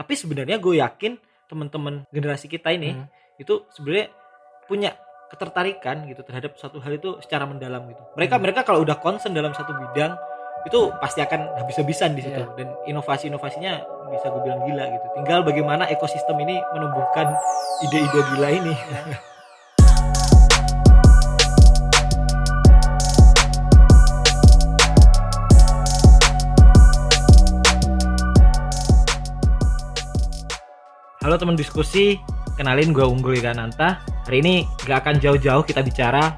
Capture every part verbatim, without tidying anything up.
Tapi sebenarnya gue yakin teman-teman generasi kita ini hmm. itu sebenarnya punya ketertarikan gitu terhadap satu hal itu secara mendalam gitu. Mereka hmm. mereka kalau udah concern dalam satu bidang itu pasti akan habis-habisan di situ yeah. dan inovasi-inovasinya bisa gue bilang gila gitu. Tinggal bagaimana ekosistem ini menumbuhkan ide-ide gila ini. Halo teman diskusi, kenalin gue Unggul Ignananta. Hari ini gak akan jauh-jauh kita bicara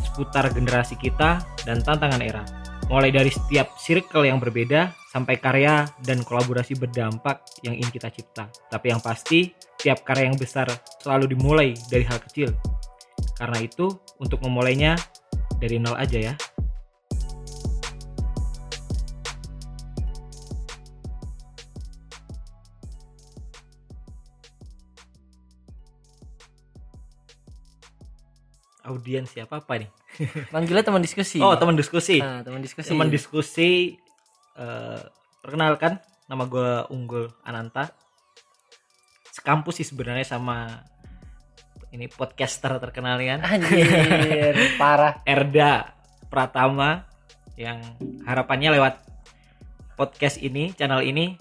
seputar generasi kita dan tantangan era. Mulai dari setiap circle yang berbeda sampai karya dan kolaborasi berdampak yang ingin kita cipta. Tapi yang pasti, setiap karya yang besar selalu dimulai dari hal kecil. Karena itu, untuk memulainya dari nol aja ya. Audiens siapa apa nih? Manggilnya teman diskusi. Oh, teman diskusi. Nah, teman diskusi. Teman diskusi. Uh, perkenalkan, nama gue Unggul Ananta. Sekampus sih sebenarnya sama ini podcaster terkenal kan. Anjir, parah. Erda Pratama yang harapannya lewat podcast ini, channel ini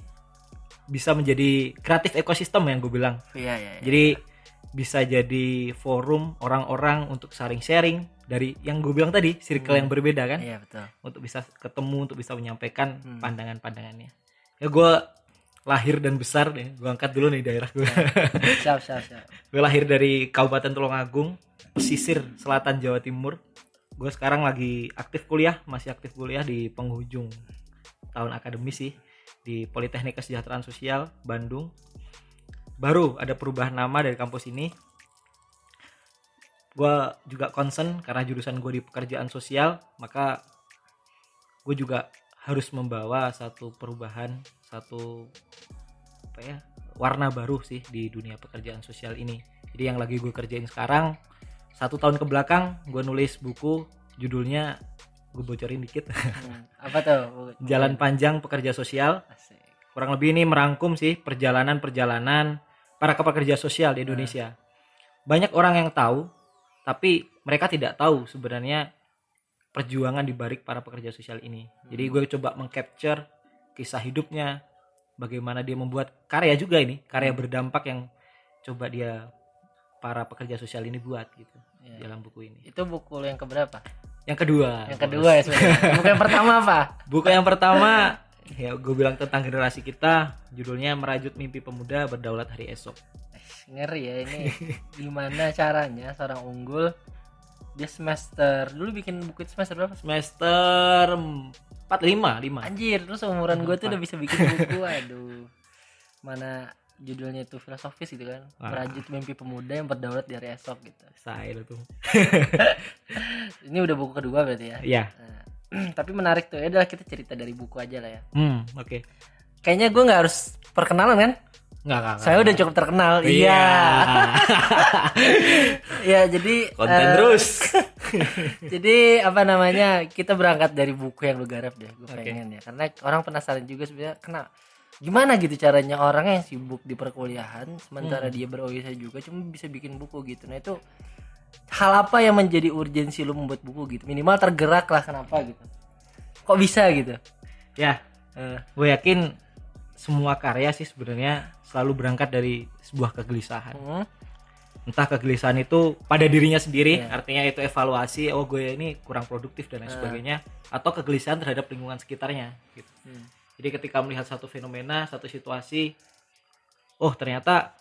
bisa menjadi kreatif ekosistem yang gue bilang. Iya, iya. iya. Jadi bisa jadi forum orang-orang untuk sharing-sharing dari yang gue bilang tadi, circle hmm. yang berbeda kan. Iya betul. Untuk bisa ketemu, untuk bisa menyampaikan hmm. pandangan-pandangannya. Ya gue lahir dan besar nih, gue angkat dulu nih daerah gue. Siap, siap, siap. Gue lahir dari Kabupaten Tulungagung, pesisir selatan Jawa Timur. Gue sekarang lagi aktif kuliah, masih aktif kuliah di penghujung tahun akademis sih di Politeknik Kesejahteraan Sosial Bandung. Baru ada perubahan nama dari kampus ini. Gue juga concern karena jurusan gue di pekerjaan sosial, maka gue juga harus membawa satu perubahan, satu apa ya, warna baru sih di dunia pekerjaan sosial ini. Jadi yang lagi gue kerjain sekarang, satu tahun kebelakang gue nulis buku, judulnya gue bocorin dikit. Apa tuh? Jalan Panjang Pekerja Sosial. Asik. Kurang lebih ini merangkum sih perjalanan-perjalanan para pekerja sosial di Indonesia. Banyak orang yang tahu, tapi mereka tidak tahu sebenarnya perjuangan di balik para pekerja sosial ini. Jadi gue coba meng-capture kisah hidupnya, bagaimana dia membuat karya juga ini, karya berdampak yang coba dia para pekerja sosial ini buat gitu ya. Dalam buku ini. Itu buku yang keberapa? Yang kedua. Yang kedua ya sebenarnya. Buku yang pertama apa? Buku yang pertama ya gue bilang tentang generasi kita, judulnya Merajut Mimpi Pemuda Berdaulat Hari Esok. Ngeri ya ini. Gimana caranya seorang Unggul, dia semester dulu bikin buku itu semester berapa? Semester empat lima lima. Anjir, terus umuran gue tuh udah bisa bikin buku. Aduh. Mana judulnya itu filosofis gitu kan. Merajut Mimpi Pemuda yang Berdaulat di Hari Esok gitu. Say lu tuh. Ini udah buku kedua berarti ya? Iya. Nah. Tapi menarik tuh, ya udah kita cerita dari buku aja lah ya. Hmm, oke. Okay. Kayaknya gue nggak harus perkenalan kan? Nggak, nggak. Saya udah cukup terkenal. Iya. Iya, jadi. Konten uh, terus. Jadi apa namanya? Kita berangkat dari buku yang lu garap deh. Gue pengen okay. ya, karena orang penasaran juga sebenarnya. Kenapa? Gimana gitu caranya orang yang sibuk di perkuliahan, sementara hmm. dia beroisah juga, cuma bisa bikin buku gitu. Nah itu. Hal apa yang menjadi urgensi lu membuat buku gitu? Minimal tergerak lah kenapa gitu. Kok bisa gitu? Ya, uh, gue yakin semua karya sih sebenarnya selalu berangkat dari sebuah kegelisahan. Hmm. Entah kegelisahan itu pada dirinya sendiri, yeah. artinya itu evaluasi, oh gue ini kurang produktif dan lain uh. sebagainya, atau kegelisahan terhadap lingkungan sekitarnya gitu. Hmm. Jadi ketika melihat satu fenomena, satu situasi, oh ternyata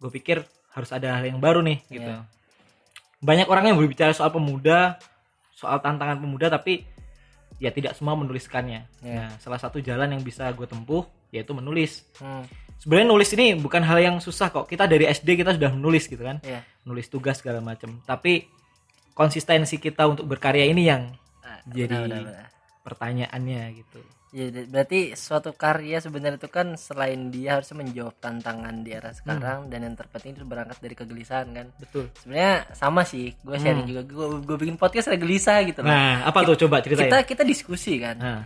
gue pikir harus ada hal yang baru nih gitu. Yeah. Banyak orang yang berbicara soal pemuda, soal tantangan pemuda, tapi ya tidak semua menuliskannya. Yeah. Nah, salah satu jalan yang bisa gue tempuh yaitu menulis. Hmm. Sebenarnya nulis ini bukan hal yang susah kok. Kita dari S D kita sudah menulis gitu kan, yeah. menulis tugas segala macam. Tapi konsistensi kita untuk berkarya ini yang nah, jadi benar, benar. pertanyaannya gitu. Ya, berarti suatu karya sebenarnya itu kan selain dia harusnya menjawab tantangan di era sekarang hmm. dan yang terpenting itu berangkat dari kegelisahan kan. Betul. Sebenarnya sama sih, gue sharing hmm. juga, gue bikin podcast ada gelisah gitu. Nah, loh. Apa kita, tuh coba ceritain. Kita kita diskusi kan. Hmm.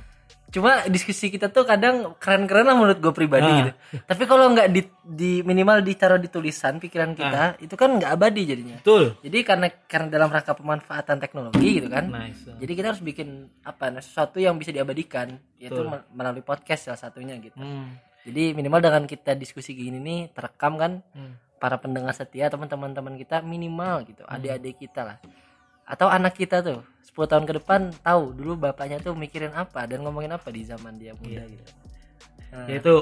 Cuma diskusi kita tuh kadang keren-keren lah menurut gue pribadi ah. gitu. Tapi kalau nggak di, di minimal ditaruh di tulisan pikiran kita, ah. itu kan nggak abadi jadinya. Betul. Jadi karena karena dalam rangka pemanfaatan teknologi gitu kan. Nice. Jadi kita harus bikin apa? Nah, sesuatu yang bisa diabadikan, yaitu Betul. melalui podcast salah satunya gitu. Hmm. Jadi minimal dengan kita diskusi gini nih terekam kan, hmm. para pendengar setia teman-teman kita minimal gitu, hmm. adik-adik kita lah. Atau anak kita tuh sepuluh tahun ke depan tahu dulu bapaknya tuh mikirin apa dan ngomongin apa di zaman dia muda yeah. gitu. Nah. Yaitu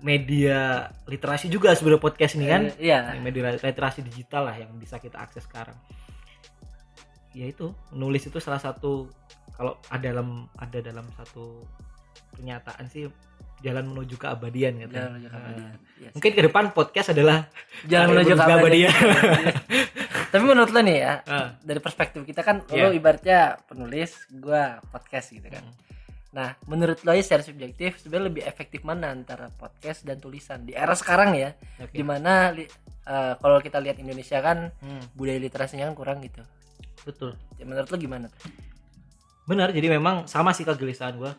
media literasi juga sebenarnya podcast ini kan. Uh, iya. Media literasi digital lah yang bisa kita akses sekarang. Yaitu menulis itu salah satu, kalau ada dalam ada dalam satu pernyataan sih, jalan menuju keabadian gitu. Jalan menuju keabadian. Uh, yes. Mungkin ke depan podcast adalah jalan menuju keabadian. Tapi menurut lo nih ya, uh. dari perspektif kita kan, yeah. lo ibaratnya penulis, gue podcast gitu kan. Mm. Nah, menurut lo ya secara subjektif sebenarnya lebih efektif mana antara podcast dan tulisan di era sekarang ya, okay. dimana uh, kalau kita lihat Indonesia kan mm. budaya literasinya kan kurang gitu. Betul. Ya, menurut lo gimana? Benar, jadi memang sama sih kegelisahan gue.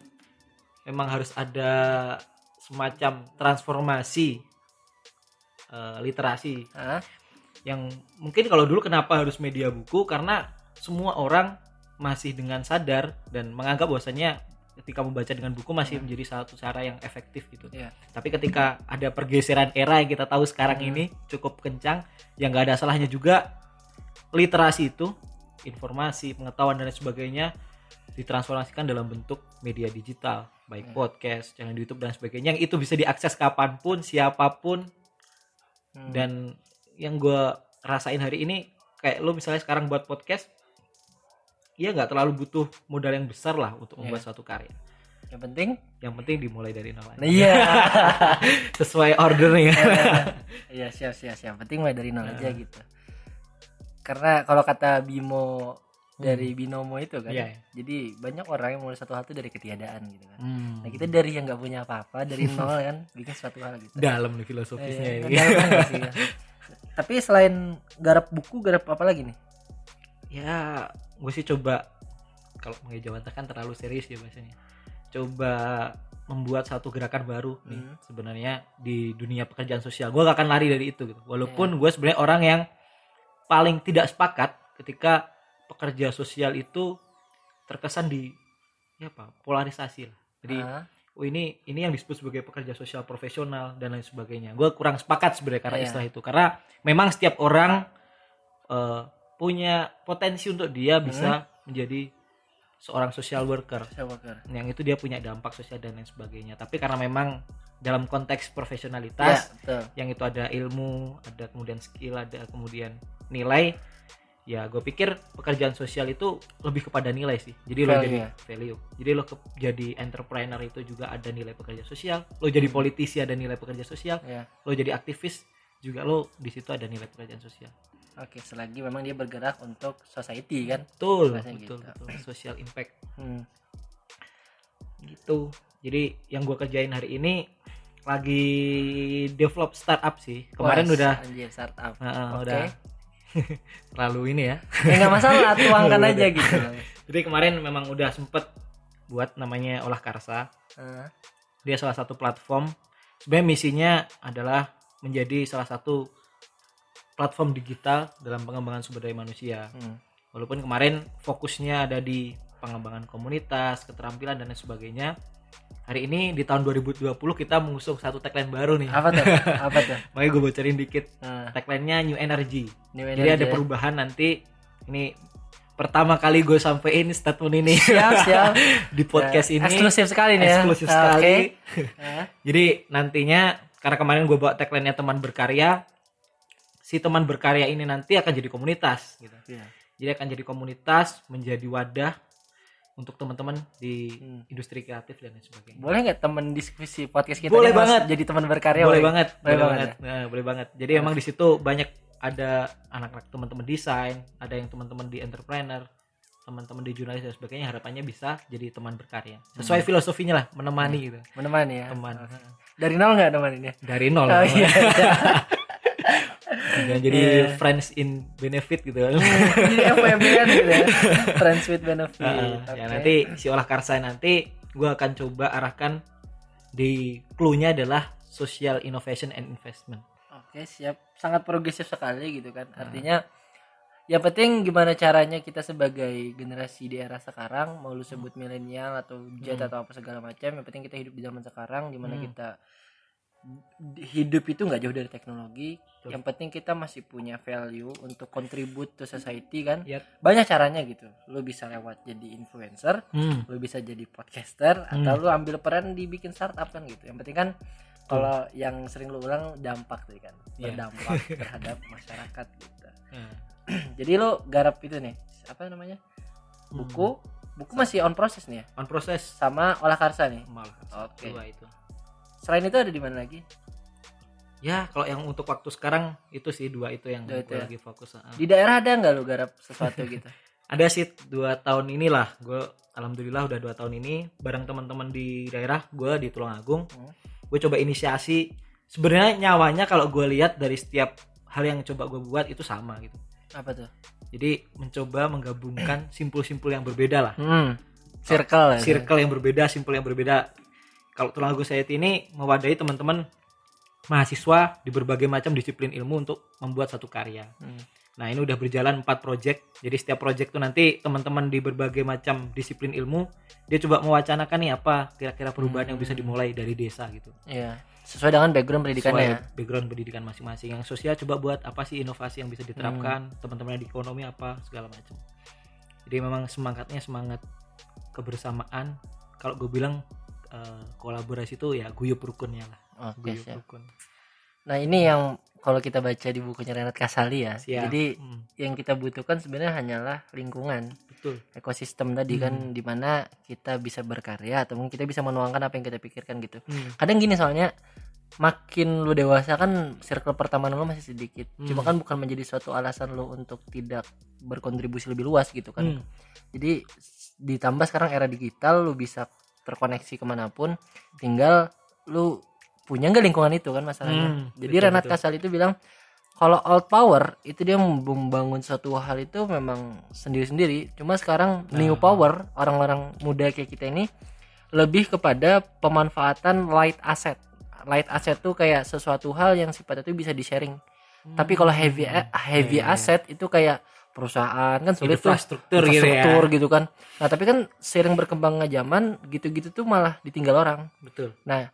Memang harus ada semacam transformasi uh, literasi. Huh? Yang mungkin kalau dulu kenapa harus media buku, karena semua orang masih dengan sadar dan menganggap bahwasannya ketika membaca dengan buku masih hmm. menjadi satu cara yang efektif gitu. Yeah. Tapi ketika ada pergeseran era yang kita tahu sekarang hmm. ini cukup kencang, yang gak ada salahnya juga literasi itu, informasi, pengetahuan dan sebagainya ditransformasikan dalam bentuk media digital, baik hmm. podcast, channel YouTube dan sebagainya, yang itu bisa diakses kapanpun, siapapun. hmm. Dan yang gue rasain hari ini, kayak lo misalnya sekarang buat podcast, ya gak terlalu butuh modal yang besar lah untuk yeah. membuat suatu karya. Yang penting? Yang penting dimulai dari nol aja. Iya. Yeah. Sesuai ordernya. Iya, siap-siap. Yang penting mulai dari nol yeah. aja gitu. Karena kalau kata Bimo dari Binomo itu kan, yeah. jadi banyak orang yang mulai satu hal itu dari ketiadaan gitu kan. Mm. Nah kita dari yang gak punya apa-apa, dari nol kan, bikin suatu hal gitu. Dalam nih filosofisnya eh, ini. Dalam banget sih ya. Tapi selain garap buku, garap apa lagi nih? Ya, gue sih coba, kalau mengejawantahkan terlalu serius ya biasanya, coba membuat satu gerakan baru hmm. nih sebenarnya di dunia pekerjaan sosial. Gue gak akan lari dari itu gitu. Walaupun yeah. gue sebenarnya orang yang paling tidak sepakat ketika pekerja sosial itu terkesan di ya apa, polarisasi lah. Jadi uh-huh. oh ini ini yang disebut sebagai pekerja sosial profesional dan lain sebagainya. Gue kurang sepakat sebenarnya karena yeah. istilah itu, karena memang setiap orang uh, punya potensi untuk dia bisa hmm. menjadi seorang social worker. Social worker. Yang itu dia punya dampak sosial dan lain sebagainya. Tapi karena memang dalam konteks profesionalitas, yeah, yang itu ada ilmu, ada kemudian skill, ada kemudian nilai. Ya gue pikir pekerjaan sosial itu lebih kepada nilai sih. Jadi value. Lo jadi value. Jadi lo ke, jadi entrepreneur itu juga ada nilai pekerja sosial. Lo jadi politisi ada nilai pekerja sosial. Yeah. Lo jadi aktivis juga lo di situ ada nilai pekerjaan sosial. Oke, selagi memang dia bergerak untuk society kan. Betul, betul, gitu. betul. Social impact. Hmm. Gitu. Jadi yang gue kerjain hari ini lagi develop startup sih. Kemarin Was, udah anjir startup. Uh, Oke. Okay. Terlalu ini ya. Ya gak masalah, tuangkan aja gitu. Jadi kemarin memang udah sempet buat namanya Olah Karsa. uh. Dia salah satu platform. Sebenarnya misinya adalah menjadi salah satu platform digital dalam pengembangan sumber daya manusia. hmm. Walaupun kemarin fokusnya ada di pengembangan komunitas, keterampilan dan lain sebagainya, hari ini di tahun dua ribu dua puluh kita mengusung satu tagline baru nih. Apa tuh? Apa tuh? Makanya gue bocorin dikit. Nah. Tagline-nya New Energy. New Energy. Jadi ada perubahan nanti. Ini pertama kali gue sampein statement ini. Siap, siap. Di podcast nah, ini. Eksklusif sekali nih ya. Eksklusif nah, sekali. Okay. Nah. Jadi nantinya, karena kemarin gue bawa tagline-nya teman berkarya, si teman berkarya ini nanti akan jadi komunitas. Gitu. Yeah. Jadi akan jadi komunitas, menjadi wadah untuk teman-teman di hmm. industri kreatif dan lain sebagainya. Boleh nggak teman diskusi podcast kita? Boleh banget. Jadi teman berkarya. Boleh banget. Boleh banget. Ya? Nah, boleh banget. Jadi Boleh. emang di situ banyak ada anak-anak teman-teman desain, ada yang teman-teman di entrepreneur, teman-teman di jurnalis dan sebagainya. Harapannya bisa jadi teman berkarya. Sesuai hmm. filosofinya lah, menemani hmm. gitu. Menemani ya. Teman. Dari nol nggak temaninnya? Dari nol. Oh, iya. Jadi yeah. friends in benefit gitu. Jadi F W B N gitu ya. Friends with benefit. Uh, okay. Ya nanti si Olah Karsa nanti gue akan coba arahkan di clue-nya adalah social innovation and investment. Oke, siap. Sangat progresif sekali gitu kan. Artinya hmm. yang penting gimana caranya kita sebagai generasi di era sekarang, mau lu sebut milenial atau Z hmm. atau apa segala macam, yang penting kita hidup di zaman sekarang dimana hmm. kita hidup itu nggak jauh dari teknologi. Betul. Yang penting kita masih punya value untuk contribute to society kan. Yep. Banyak caranya gitu. Lo bisa lewat jadi influencer, hmm. lo bisa jadi podcaster, hmm. atau lo ambil peran dibikin startup kan gitu. Yang penting kan kalau hmm. yang sering lo ulang dampak tadi kan, yeah. berdampak terhadap masyarakat gitu. Hmm. Jadi lo garap itu nih apa namanya buku hmm. buku masih on process nih ya? On process sama Olah Karsa nih. Oke. Okay. Itu. Selain itu ada di mana lagi? Ya, kalau yang untuk waktu sekarang itu sih dua itu yang gue ya. Lagi fokus. Di daerah ada nggak lo garap sesuatu gitu? Ada sih, dua tahun inilah gue alhamdulillah udah dua tahun ini bareng teman-teman di daerah gue di Tulungagung. Hmm. Gue coba inisiasi. Sebenarnya nyawanya kalau gue lihat dari setiap hal yang coba gue buat itu sama gitu. Apa tuh? Jadi mencoba menggabungkan simpul-simpul yang berbeda lah. Hmm. Circle. Ya, circle ya. Yang berbeda, simpul yang berbeda. Kalau Tulang Agus Ayati ini mewadahi teman-teman mahasiswa di berbagai macam disiplin ilmu untuk membuat satu karya. Hmm. Nah ini udah berjalan empat proyek. Jadi setiap proyek tuh nanti teman-teman di berbagai macam disiplin ilmu dia coba mewacanakan nih apa kira-kira perubahan hmm. yang bisa dimulai dari desa gitu. Iya. Sesuai dengan background pendidikannya. Sesuai ya? Background pendidikan masing-masing. Yang sosial coba buat apa sih inovasi yang bisa diterapkan. Hmm. Teman-teman di ekonomi apa segala macam. Jadi memang semangatnya semangat kebersamaan. Kalau gue bilang Uh, kolaborasi itu ya guyup rukunnya lah. Oke, guyup rukun. Nah ini yang kalau kita baca di bukunya Rhenald Kasali ya. Siap. Jadi hmm. yang kita butuhkan sebenarnya hanyalah lingkungan. Betul. Ekosistem tadi hmm. kan dimana kita bisa berkarya atau mungkin kita bisa menuangkan apa yang kita pikirkan gitu. Hmm. Kadang gini soalnya makin lu dewasa kan circle pertemanan lu masih sedikit. Hmm. Cuma kan bukan menjadi suatu alasan lu untuk tidak berkontribusi lebih luas gitu kan. Hmm. Jadi ditambah sekarang era digital lu bisa terkoneksi kemanapun, tinggal lu punya nggak lingkungan itu kan masalahnya. Hmm, Jadi betul, Rhenald Kasali itu bilang kalau old power itu dia membangun suatu hal itu memang sendiri-sendiri. Cuma sekarang nah. new power orang-orang muda kayak kita ini lebih kepada pemanfaatan light asset. Light asset tuh kayak sesuatu hal yang sifatnya tuh bisa di sharing. Hmm. Tapi kalau heavy heavy yeah. asset itu kayak perusahaan kan sulit tuh infrastruktur gitu, ya. Gitu kan. Nah tapi kan sering berkembangnya zaman gitu-gitu tuh malah ditinggal orang. Betul. Nah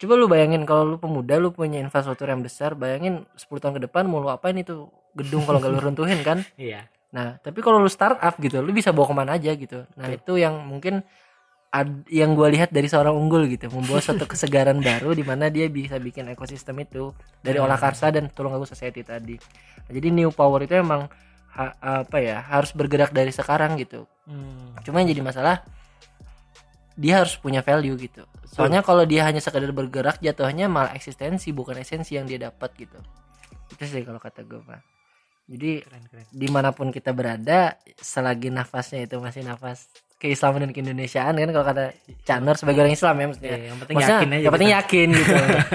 coba lu bayangin kalau lu pemuda lu punya infrastruktur yang besar, bayangin sepuluh tahun ke depan mau lu apain itu gedung kalau gak lu runtuhin kan. Iya. Nah tapi kalau lu startup gitu lu bisa bawa kemana aja gitu. Nah Betul. Itu yang mungkin ad, yang gue lihat dari seorang unggul gitu, membawa suatu kesegaran baru di mana dia bisa bikin ekosistem itu dari Olah Karsa dan Tulung Agung Society tadi. Nah, jadi new power itu emang Ha, apa ya harus bergerak dari sekarang gitu. Hmm. Cuma yang jadi masalah dia harus punya value gitu. Soalnya oh. kalau dia hanya sekedar bergerak jatuhnya malah eksistensi bukan esensi yang dia dapat gitu. Itu sih kalau kata gue pak. Jadi keren, keren. Dimanapun kita berada selagi nafasnya itu masih nafas keislaman dan keindonesiaan kan kalau kata Chanor sebagai orang Islam ya maksudnya. Ya, yang penting maksudnya, yakin aja. Yang penting yakin gitu.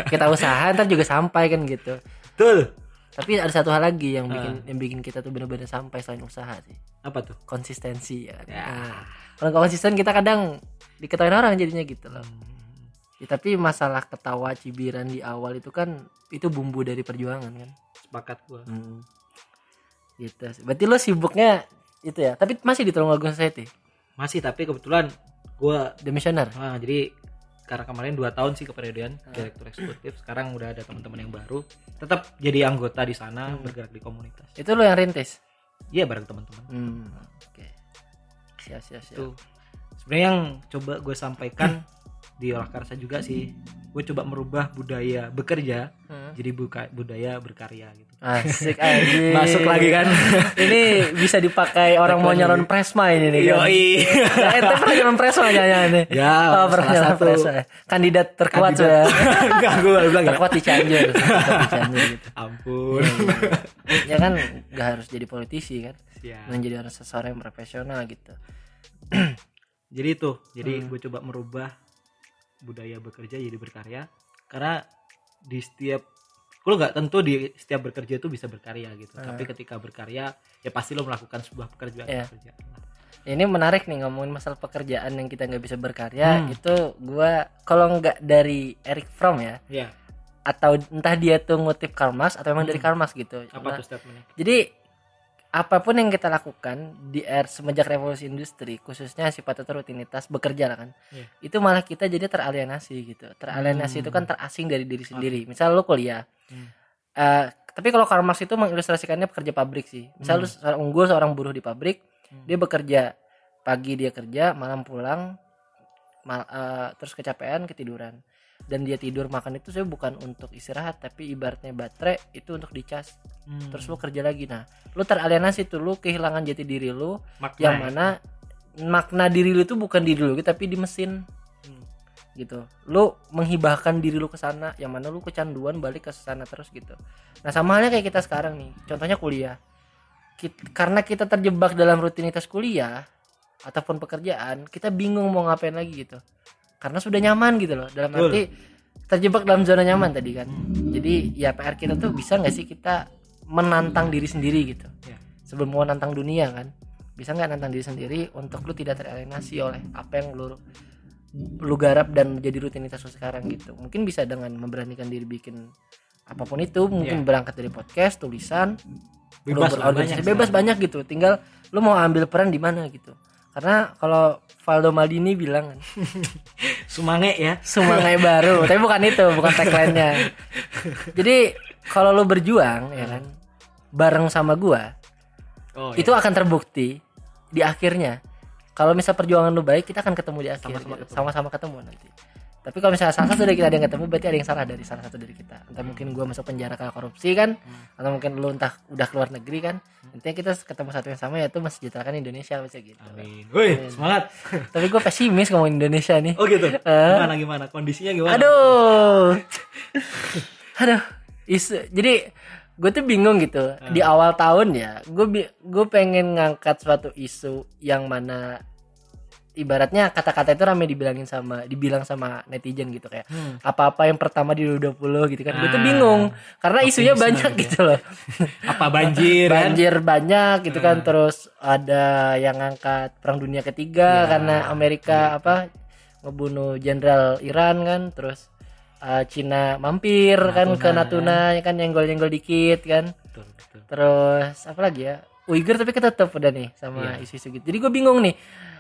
Kita usaha ntar juga sampai kan gitu. Betul. Tapi ada satu hal lagi yang bikin uh. yang bikin kita tuh benar-benar sampai selain usaha sih. Apa tuh? Konsistensi ya. Nah, kalau nggak konsisten kita kadang diketawain orang jadinya gitu loh. Hmm. Ya, tapi masalah ketawa cibiran di awal itu kan itu bumbu dari perjuangan kan. Sepakat gua. Hmm. Gitu. Berarti lo sibuknya itu ya. Tapi masih di Tulungagung Society? Masih, tapi kebetulan gua demisioner. Nah, jadi karena kemarin dua tahun sih keperiodean ah. direktur eksekutif, sekarang udah ada teman-teman yang baru, tetap jadi anggota di sana, hmm. bergerak di komunitas. Itu lo yang rintis? Iya, bareng teman-teman. Hmm. Oke. Okay. Siap-siap. Itu sebenarnya yang coba gue sampaikan di Olah Karsa juga sih, gue coba merubah budaya bekerja hmm. jadi buka, budaya berkarya gitu. Asik aja. Masuk lagi kan. Ini bisa dipakai orang mau nyalon presma ini nih kan. Yoi. Nah, itu pernah nyalon presma nyanyi ini. Ya, oh, pernah nyalon presma. Kandidat terkuat ya. Enggak, gue baru bilang terkuat di Cianjur. Di Cianjur gitu. Ampun. Ya, ya kan enggak harus jadi politisi kan. Ya. Menjadi orang seseorang yang profesional gitu. Jadi itu, jadi hmm. gue coba merubah budaya bekerja jadi berkarya karena di setiap lo nggak tentu di setiap bekerja itu bisa berkarya gitu, uh. tapi ketika berkarya ya pasti lo melakukan sebuah pekerjaan. Yeah. pekerjaan. Ini menarik nih ngomongin masalah pekerjaan yang kita nggak bisa berkarya. Hmm. Itu gue kalau nggak dari Eric Fromm ya, yeah. atau entah dia tuh ngutip Karl Marx atau memang hmm. dari Karl Marx gitu. Apa tuh statementnya? Jadi apapun yang kita lakukan di era semenjak revolusi industri, khususnya sifat rutinitas bekerja lah kan, yeah. itu malah kita jadi teralienasi gitu. Teralienasi hmm. itu kan terasing dari diri sendiri. Okay. Misal lo kuliah. Hmm. Uh, tapi kalau Karl Marx itu mengilustrasikannya pekerja pabrik sih. Misal hmm. lo seorang unggul, seorang buruh di pabrik. Dia bekerja, pagi dia kerja, malam pulang, mal, uh, terus kecapean, ketiduran. Dan dia tidur makan itu sebenarnya bukan untuk istirahat, tapi ibaratnya baterai itu untuk dicas. Hmm. Terus lu kerja lagi. Nah, lu teralienasi tuh, lu kehilangan jati diri lu, makna. Yang mana makna diri lu itu bukan diri lu, tapi di mesin. Hmm. Gitu. Lu menghibahkan diri lu ke sana, yang mana lu kecanduan balik ke sana terus gitu. Nah, sama halnya kayak kita sekarang nih. Contohnya kuliah. Kita, karena kita terjebak dalam rutinitas kuliah ataupun pekerjaan, kita bingung mau ngapain lagi gitu. Karena sudah nyaman gitu loh. Dalam arti terjebak dalam zona nyaman tadi kan. Jadi ya P R kita tuh bisa nggak sih kita menantang diri sendiri gitu. Ya. Sebelum mau nantang dunia kan. Bisa nggak nantang diri sendiri untuk lu tidak teralienasi oleh apa yang lu lu garap dan menjadi rutinitas lu sekarang gitu. Mungkin bisa dengan memberanikan diri bikin apapun itu. Mungkin ya. Berangkat dari podcast, tulisan. Bebas banyak, bebas banyak gitu. Tinggal lu mau ambil peran di mana gitu. Karena kalau Valdo Maldini bilang kan sumange ya, sumange baru. Tapi bukan itu, bukan tagline-nya. Jadi kalau lu berjuang ya kan bareng sama gua, oh, itu iya. akan terbukti di akhirnya. Kalau misal perjuangan lu baik, kita akan ketemu di akhir. Sama-sama gitu. ketemu. Sama-sama ketemu nanti. Tapi kalau misalnya salah satu dari kita ada yang ketemu, berarti ada yang salah dari salah satu dari kita. Entah hmm. mungkin gue masuk penjara karena korupsi kan, hmm. atau mungkin lu entah udah keluar negeri kan. Intinya kita ketemu satu yang sama, yaitu mensejahterakan Indonesia macam gitu. Amin. Woi, semangat. Tapi gue pesimis ngomongin Indonesia nih. Oh gitu. Gimana gimana? Kondisinya gimana? Aduh. Aduh. Isu. Jadi gue tuh bingung gitu. Hmm. Di awal tahun ya, gue bi- gue pengen ngangkat suatu isu yang mana ibaratnya kata-kata itu ramai dibilangin sama dibilang sama netizen gitu kayak hmm. apa-apa yang pertama di dua ribu dua puluh gitu kan. Gue ah, tuh bingung karena isunya banyak gitu, gitu loh. Apa banjir banjir kan? Banyak gitu hmm. kan. Terus ada yang ngangkat perang dunia ketiga ya, karena Amerika ya. Apa ngebunuh jenderal Iran kan. Terus uh, Cina mampir Natuna, kan ke Natuna ya kan, nyenggol-nyenggol dikit kan. Betul, betul. Terus apa lagi ya? Uighur tapi ketutup udah nih sama ya. Isu-isu gitu. Jadi gue bingung nih.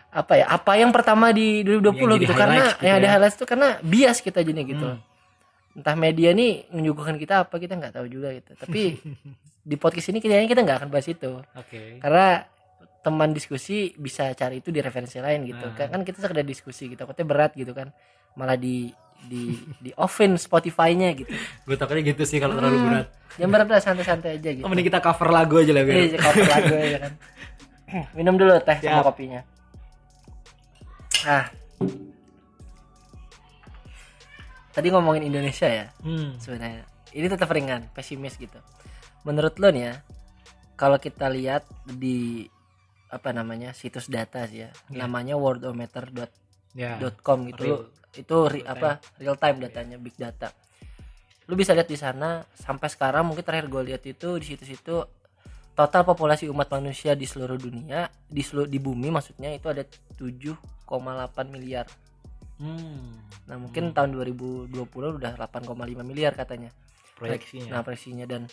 Apa ya, apa yang pertama di dua ribu dua puluh gitu, karena gitu yang ya. Ada highlights itu karena bias kita jadinya gitu. hmm. Entah media nih menyuguhkan kita apa, kita gak tahu juga gitu. Tapi di podcast ini kayaknya kita gak akan bahas itu. Okay. Karena teman diskusi bisa cari itu di referensi lain gitu. hmm. Kan kita sekedar diskusi gitu, takutnya berat gitu kan, malah di di di offin Spotify-nya gitu. Gue takutnya gitu sih kalau hmm. terlalu berat. Jangan berat-berat, santai-santai aja gitu. Oh, mending kita cover lagu aja lah. Iya, cover lagu aja kan. Minum dulu teh sama kopinya. Nah, tadi ngomongin Indonesia ya, hmm. sebenarnya ini tetap ringan, pesimis gitu. Menurut lo nih ya, kalau kita lihat di apa namanya situs data sih ya, yeah. namanya worldometer dot com yeah. gitu, real, itu real time. Apa real time datanya, yeah. big data. Lo bisa lihat di sana sampai sekarang, mungkin terakhir gue lihat itu di situs itu total populasi umat manusia di seluruh dunia, di seluruh di bumi maksudnya itu ada tujuh delapan miliar. hmm. Nah mungkin hmm. tahun dua ribu dua puluh udah delapan koma lima miliar katanya proyeksinya. Nah proyeksinya, dan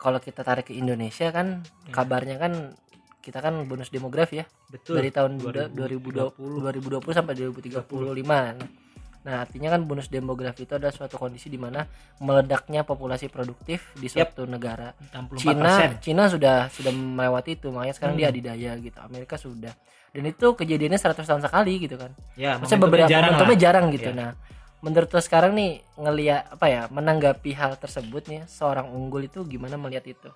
kalau kita tarik ke Indonesia kan hmm. kabarnya kan kita kan bonus demografi ya. Betul. Dari tahun dua ribu dua puluh sampai dua ribu tiga puluh lima. Nah artinya kan bonus demografi itu adalah suatu kondisi di mana meledaknya populasi produktif di suatu yep. negara. Cina Cina sudah sudah melewati itu, makanya sekarang hmm. dia adidaya gitu. Amerika sudah, dan itu kejadiannya seratus tahun sekali gitu kan. Ya, maksudnya beberapa momentumnya jarang gitu. Ya. Nah, menurut lo sekarang nih ngelihat apa ya, menanggapi hal tersebut nih seorang unggul itu gimana melihat itu?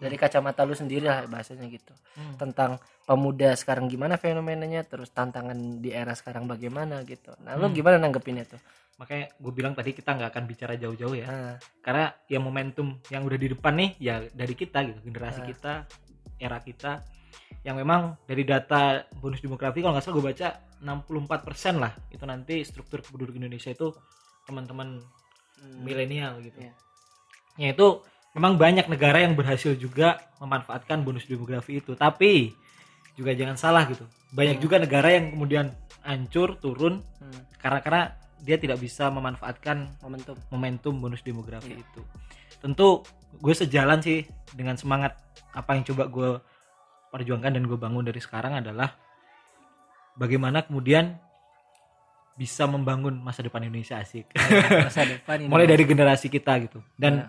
Dari kacamata lu sendiri lah bahasanya gitu. Hmm. Tentang pemuda sekarang gimana fenomenanya, terus tantangan di era sekarang bagaimana gitu. Nah, lu hmm. gimana nanggepinnya tuh? Makanya gue bilang tadi kita gak akan bicara jauh-jauh ya. Hmm. Karena ya momentum yang udah di depan nih ya dari kita gitu, generasi hmm. kita, era kita. Yang memang dari data bonus demografi kalau nggak salah gue baca enam puluh empat persen lah itu nanti struktur penduduk Indonesia itu teman-teman hmm. milenial gitu. Yeah. Ya itu memang banyak negara yang berhasil juga memanfaatkan bonus demografi itu, tapi juga jangan salah gitu. Banyak hmm. juga negara yang kemudian hancur, turun hmm. karena karena dia tidak bisa memanfaatkan momentum momentum bonus demografi yeah. itu. Tentu gue sejalan sih dengan semangat apa yang coba gue perjuangkan dan gue bangun dari sekarang adalah bagaimana kemudian bisa membangun masa depan Indonesia asik. Masa depan Indonesia. Mulai dari generasi kita gitu. Dan ya.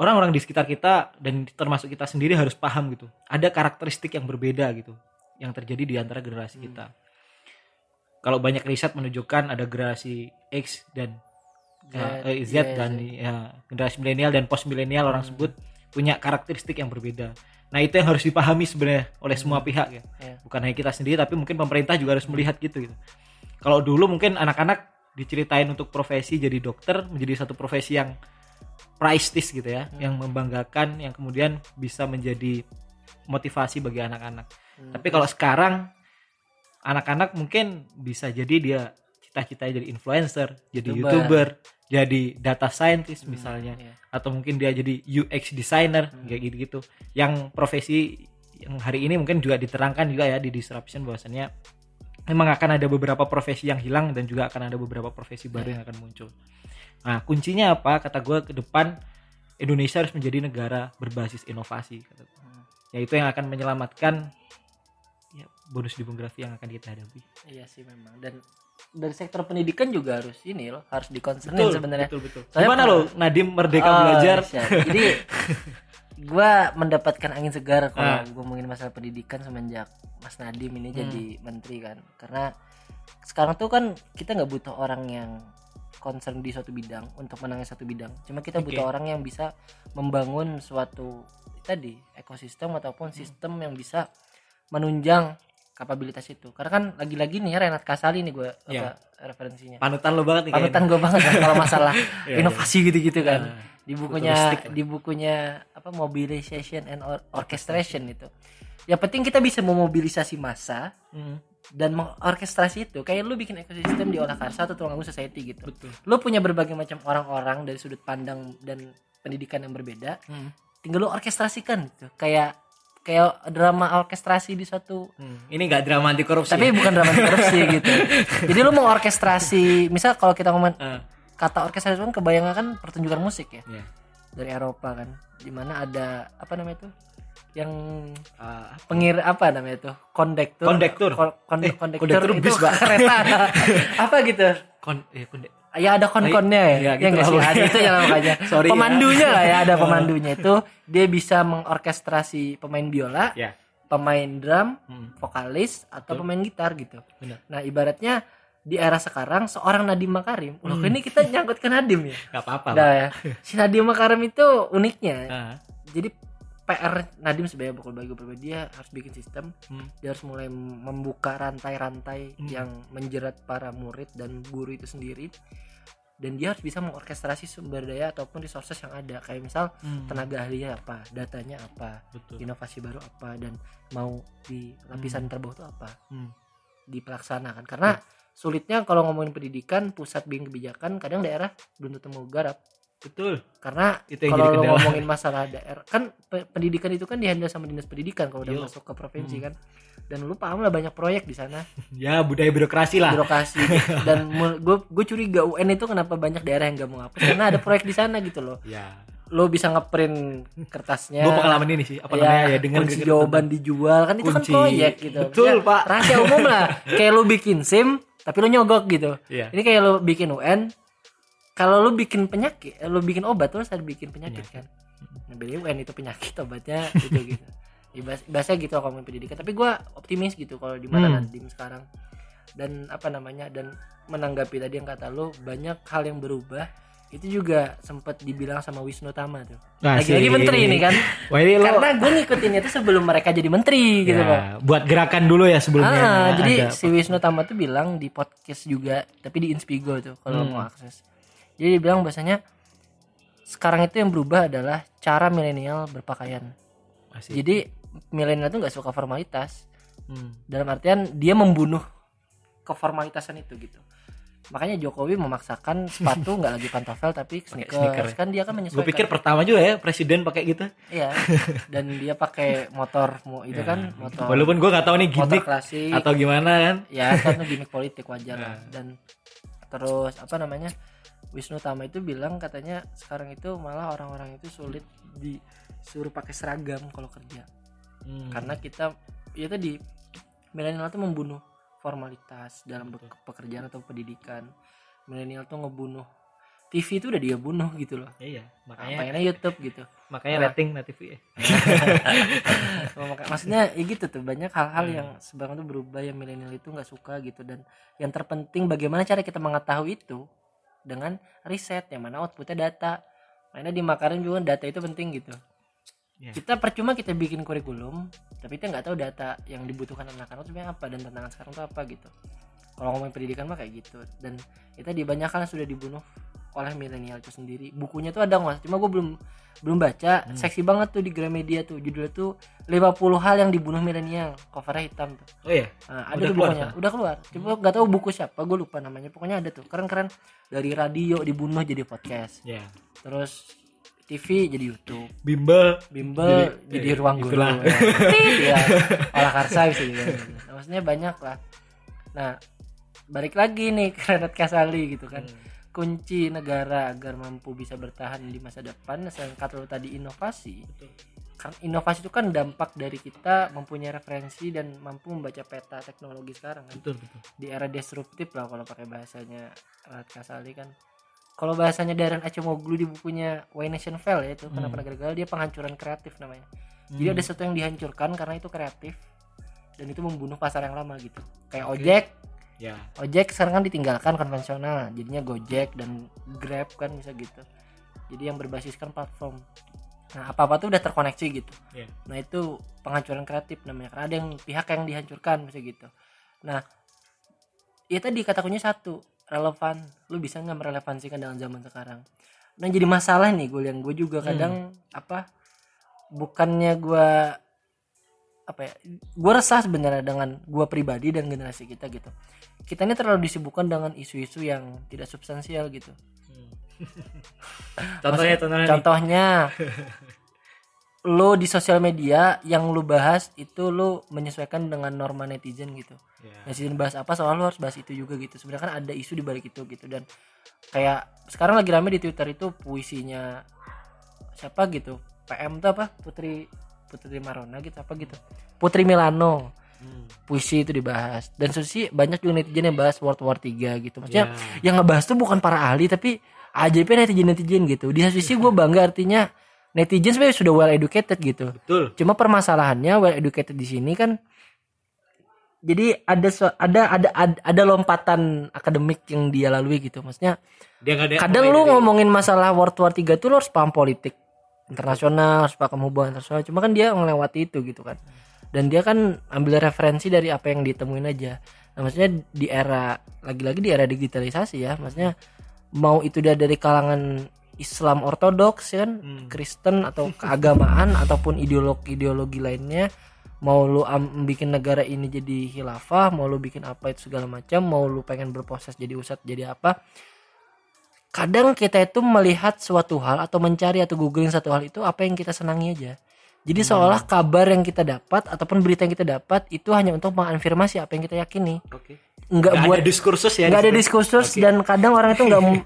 orang-orang di sekitar kita dan termasuk kita sendiri harus paham gitu. Ada karakteristik yang berbeda gitu yang terjadi di antara generasi hmm. kita. Kalau banyak riset menunjukkan ada generasi X dan Z, eh, Z yeah, dan Z. Ya, generasi milenial dan post milenial orang hmm. sebut punya karakteristik yang berbeda. Nah itu yang harus dipahami sebenarnya oleh hmm. semua pihak ya. Yeah. Bukan hanya kita sendiri tapi mungkin pemerintah juga harus melihat gitu gitu. Kalau dulu mungkin anak-anak diceritain untuk profesi jadi dokter menjadi satu profesi yang priceless gitu ya, hmm. yang membanggakan, yang kemudian bisa menjadi motivasi bagi anak-anak. Hmm. Tapi kalau sekarang anak-anak mungkin bisa jadi dia cita-citanya jadi influencer, jadi YouTuber, YouTuber jadi data scientist misalnya, hmm, yeah. atau mungkin dia jadi U X designer, hmm. kayak gitu-gitu. Yang profesi yang hari ini mungkin juga diterangkan juga ya di disruption bahwasannya memang akan ada beberapa profesi yang hilang dan juga akan ada beberapa profesi baru yeah. yang akan muncul. Nah, kuncinya apa? Kata gue ke depan Indonesia harus menjadi negara berbasis inovasi, kata gue. Hmm. Yaitu yang akan menyelamatkan ya bonus demografi yang akan kita hadapi. Iya sih memang. Dan dari sektor pendidikan juga harus ini loh, harus dikonsernin sebenarnya. Betul, betul. Gimana lo Nadiem merdeka oh, belajar? Siap. Jadi gue mendapatkan angin segar kalau ah. gue ngomongin masalah pendidikan semenjak Mas Nadiem ini hmm. jadi menteri kan. Karena sekarang tuh kan kita nggak butuh orang yang concern di suatu bidang untuk menangin satu bidang, cuma kita butuh okay. orang yang bisa membangun suatu tadi ekosistem ataupun sistem hmm. yang bisa menunjang kapabilitas itu. Karena kan lagi-lagi nih Rhenald Kasali nih gue yeah. referensinya. Panutan lo banget nih. Panutan gue banget kan, kalau masalah yeah, inovasi yeah. gitu-gitu kan. Yeah. Di bukunya kan. di bukunya apa Mobilization and or- Orchestration itu. Yang penting kita bisa memobilisasi massa. Hmm. Dan mengorkestrasi itu kayak lu bikin ekosistem di Olah Karsa atau Tulungagung Society gitu. Betul. Lu punya berbagai macam orang-orang dari sudut pandang dan pendidikan yang berbeda. Hmm. Tinggal lu orkestrasikan gitu. Kayak kayak drama orkestrasi di suatu hmm. ini enggak drama anti korupsi. Tapi ya? Bukan drama anti korupsi gitu. Jadi lu mengorkestrasi, misal kalau kita ngomong uh. kata orkestrasi kan kebayangkan kan pertunjukan musik ya. Yeah. Dari Eropa kan. Di mana ada apa namanya itu? Yang uh, pengir apa namanya itu kondektur kondektur kon, kon, eh, kondektur, kondektur itu bis, kereta apa gitu kon, eh, kondek. Ya ada kon-konnya ya, ya, gitu ya nggak sih ada itu yang namanya pemandunya ya. Lah ya ada pemandunya itu dia bisa mengorkestrasi pemain biola ya. Pemain drum hmm. vokalis atau Betul. Pemain gitar gitu. Benar. Nah ibaratnya di era sekarang seorang Nadiem Makarim loh hmm. ini kita nyangkut ke Nadiem ya nggak apa-apa nah, ya. Si Nadiem Makarim itu uniknya uh-huh. jadi P R Nadiem sebagai bakal bagi berbeda dia harus bikin sistem hmm. dia harus mulai membuka rantai-rantai hmm. yang menjerat para murid dan guru itu sendiri dan dia harus bisa mengorkestrasi sumber daya ataupun resources yang ada kayak misal hmm. tenaga ahlinya apa, datanya apa, Betul. Inovasi baru apa dan mau di lapisan hmm. terbawah itu apa hmm. dilaksanakan karena hmm. sulitnya kalau ngomongin pendidikan pusat bimbing kebijakan kadang daerah belum tentu mau garap. Betul. Karena itu yang kalau jadi kendala. Ngomongin masalah daerah kan pendidikan itu kan dihandle sama dinas pendidikan kalau udah Yo. Masuk ke provinsi hmm. kan. Dan lu paham lah banyak proyek di sana. Ya budaya birokrasi lah. Birokrasi. Dan gue gue curiga U N itu kenapa banyak daerah yang gak mau hapus karena ada proyek di sana gitu loh. Ya. Lo bisa ngeprint kertasnya. Gue pengalaman ini sih, apa namanya ya, ya dengan kunci jawaban dijual kan itu kunci. Kan proyek gitu. Betul ya, Pak. Rahasia umum lah. Kayak lu bikin SIM tapi lu nyogok gitu. Ya. Ini kayak lu bikin U N. Kalau lu bikin penyakit, lu bikin obat, lu harus ada bikin penyakit, penyakit. kan. Nah, bedanya bukan itu penyakit, obatnya itu gitu. Biasanya gitu kalau ngomongin pendidikan. Tapi gue optimis gitu kalau di mana hmm. Nadiem sekarang. Dan apa namanya, dan menanggapi tadi yang kata lu, banyak hal yang berubah. Itu juga sempat dibilang sama Wisnu Tama tuh. Nah, lagi-lagi menteri ini kan. Wah, ini karena gue ngikutin itu sebelum mereka jadi menteri ya, gitu Pak. Buat gerakan dulu ya sebelumnya. Ah, jadi si Wisnu Tama tuh bilang di podcast juga, tapi di Inspigo tuh kalau hmm. mau akses. Jadi dia bilang bahasanya sekarang itu yang berubah adalah cara milenial berpakaian. Masih. Jadi milenial itu nggak suka formalitas. Hmm. Dalam artian dia membunuh keformalitasan itu gitu. Makanya Jokowi memaksakan sepatu nggak lagi pantofel tapi sneakers. sneakers kan dia kan menyesuaikan. Gue pikir pertama juga ya presiden pakai gitu. Iya. Dan dia pakai motor mu itu ya, kan motor. Walaupun gue nggak tahu nih gimmick klasik, atau gimana kan. Ya karena gimmick politik wajar lah. Ya. Dan terus apa namanya Wisnu Tama itu bilang katanya sekarang itu malah orang-orang itu sulit disuruh pakai seragam kalau kerja. Hmm. Karena kita ya tadi milenial itu membunuh formalitas dalam be- pekerjaan atau pendidikan. Milenial tuh ngebunuh T V itu udah dia bunuh gitu loh. Iya, makanya pengennya YouTube gitu. Makanya nah, rating nah T V ya. Maksudnya ya gitu tuh banyak hal-hal hmm. yang sekarang tuh berubah yang milenial itu enggak suka gitu, dan yang terpenting bagaimana cara kita mengetahui itu dengan riset yang mana outputnya data. Makanya di Makarim juga data itu penting gitu. Yeah. Kita percuma kita bikin kurikulum tapi kita nggak tahu data yang dibutuhkan anak-anak sebenarnya apa dan tantangan sekarang itu apa gitu. Kalau ngomongin pendidikan mah kayak gitu, dan kita dibanyakan sudah dibunuh oleh milenial itu sendiri. Bukunya tuh ada nggak? Cuma gue belum belum baca. Hmm. Seksi banget tuh di Gramedia tuh judulnya tuh lima puluh hal yang dibunuh milenial. Covernya hitam tuh. Oh iya. Nah, ada udah tuh bukunya. Keluar, udah keluar. Cuma hmm. nggak tahu buku siapa. Gue lupa namanya. Pokoknya ada tuh. Keren-keren. Dari radio dibunuh jadi podcast. Yeah. Terus T V jadi YouTube, bimbel, bimbel jadi, jadi ya, ruang guru, ya, Olah Karsa bisa juga. Nah, maksudnya banyak lah. Nah, balik lagi nih ke Rhenald Kasali gitu kan, hmm. kunci negara agar mampu bisa bertahan di masa depan. Selain kata lo tadi inovasi, karena inovasi itu kan dampak dari kita mempunyai referensi dan mampu membaca peta teknologi sekarang kan. Betul, betul. Di era disruptif lah kalau pakai bahasanya Rhenald Kasali kan. Kalau bahasanya Darren Acemoglu di bukunya Why Nations Fail ya itu hmm. kenapa negara gagal, dia penghancuran kreatif namanya. Hmm. Jadi ada sesuatu yang dihancurkan karena itu kreatif dan itu membunuh pasar yang lama gitu. Kayak okay. Ojek. Ya. Yeah. Ojek sekarang kan ditinggalkan konvensional, jadinya Gojek dan Grab kan bisa gitu. Jadi yang berbasiskan platform. Nah, apa-apa tuh udah terkoneksi gitu. Yeah. Nah, itu penghancuran kreatif namanya. Karena ada yang pihak yang dihancurkan bisa gitu. Nah, ya tadi kata kuncinya satu. Relevan, lu bisa nggak merelevansikan dengan zaman sekarang? Nah jadi masalah nih gue yang gue juga kadang hmm. apa bukannya gue apa ya gue resah sebenarnya dengan gue pribadi dan generasi kita gitu. Kita ini terlalu disibukkan dengan isu-isu yang tidak substansial gitu. Hmm. contohnya, Maksud, contohnya lu di sosial media yang lu bahas itu lu menyesuaikan dengan norma netizen gitu. Yeah. Netizen bahas apa soal lu harus bahas itu juga gitu. Sebenarnya kan ada isu di balik itu gitu, dan kayak sekarang lagi rame di Twitter itu puisinya siapa gitu. P M tuh apa? Putri Putri Marona gitu apa gitu. Putri Milano. Hmm. Puisi itu dibahas. Dan sih banyak juga netizen yang bahas World War Three gitu. Maksudnya yeah. yang ngebahas tuh bukan para ahli tapi ajaibnya netizen-netizen gitu. Di satu sisi gue bangga artinya netizen sebenarnya sudah well educated gitu. Betul. Cuma permasalahannya well educated di sini kan jadi ada ada ada ada lompatan akademik yang dia lalui gitu. Maksudnya dia gak ada kadang lu ngomongin masalah World War Three tuh lu harus paham politik internasional, harus paham hubungan internasional. Cuma kan dia melewati itu gitu kan. Dan dia kan ambil referensi dari apa yang ditemuin aja. Nah, maksudnya di era lagi-lagi di era digitalisasi ya. Maksudnya mau itu dia dari kalangan Islam ortodoks ya kan, hmm. Kristen atau keagamaan ataupun ideologi-ideologi lainnya, mau lu am- bikin negara ini jadi khilafah, mau lu bikin apa itu segala macam, mau lu pengen berproses jadi ustadz jadi apa. Kadang kita itu melihat suatu hal atau mencari atau googling satu hal itu apa yang kita senangi aja. Jadi hmm. seolah kabar yang kita dapat ataupun berita yang kita dapat itu hanya untuk mengafirmasi apa yang kita yakini. Oke. Okay. Enggak buat ada diskursus ya. Enggak ada diskursus okay. Dan kadang orang itu enggak m-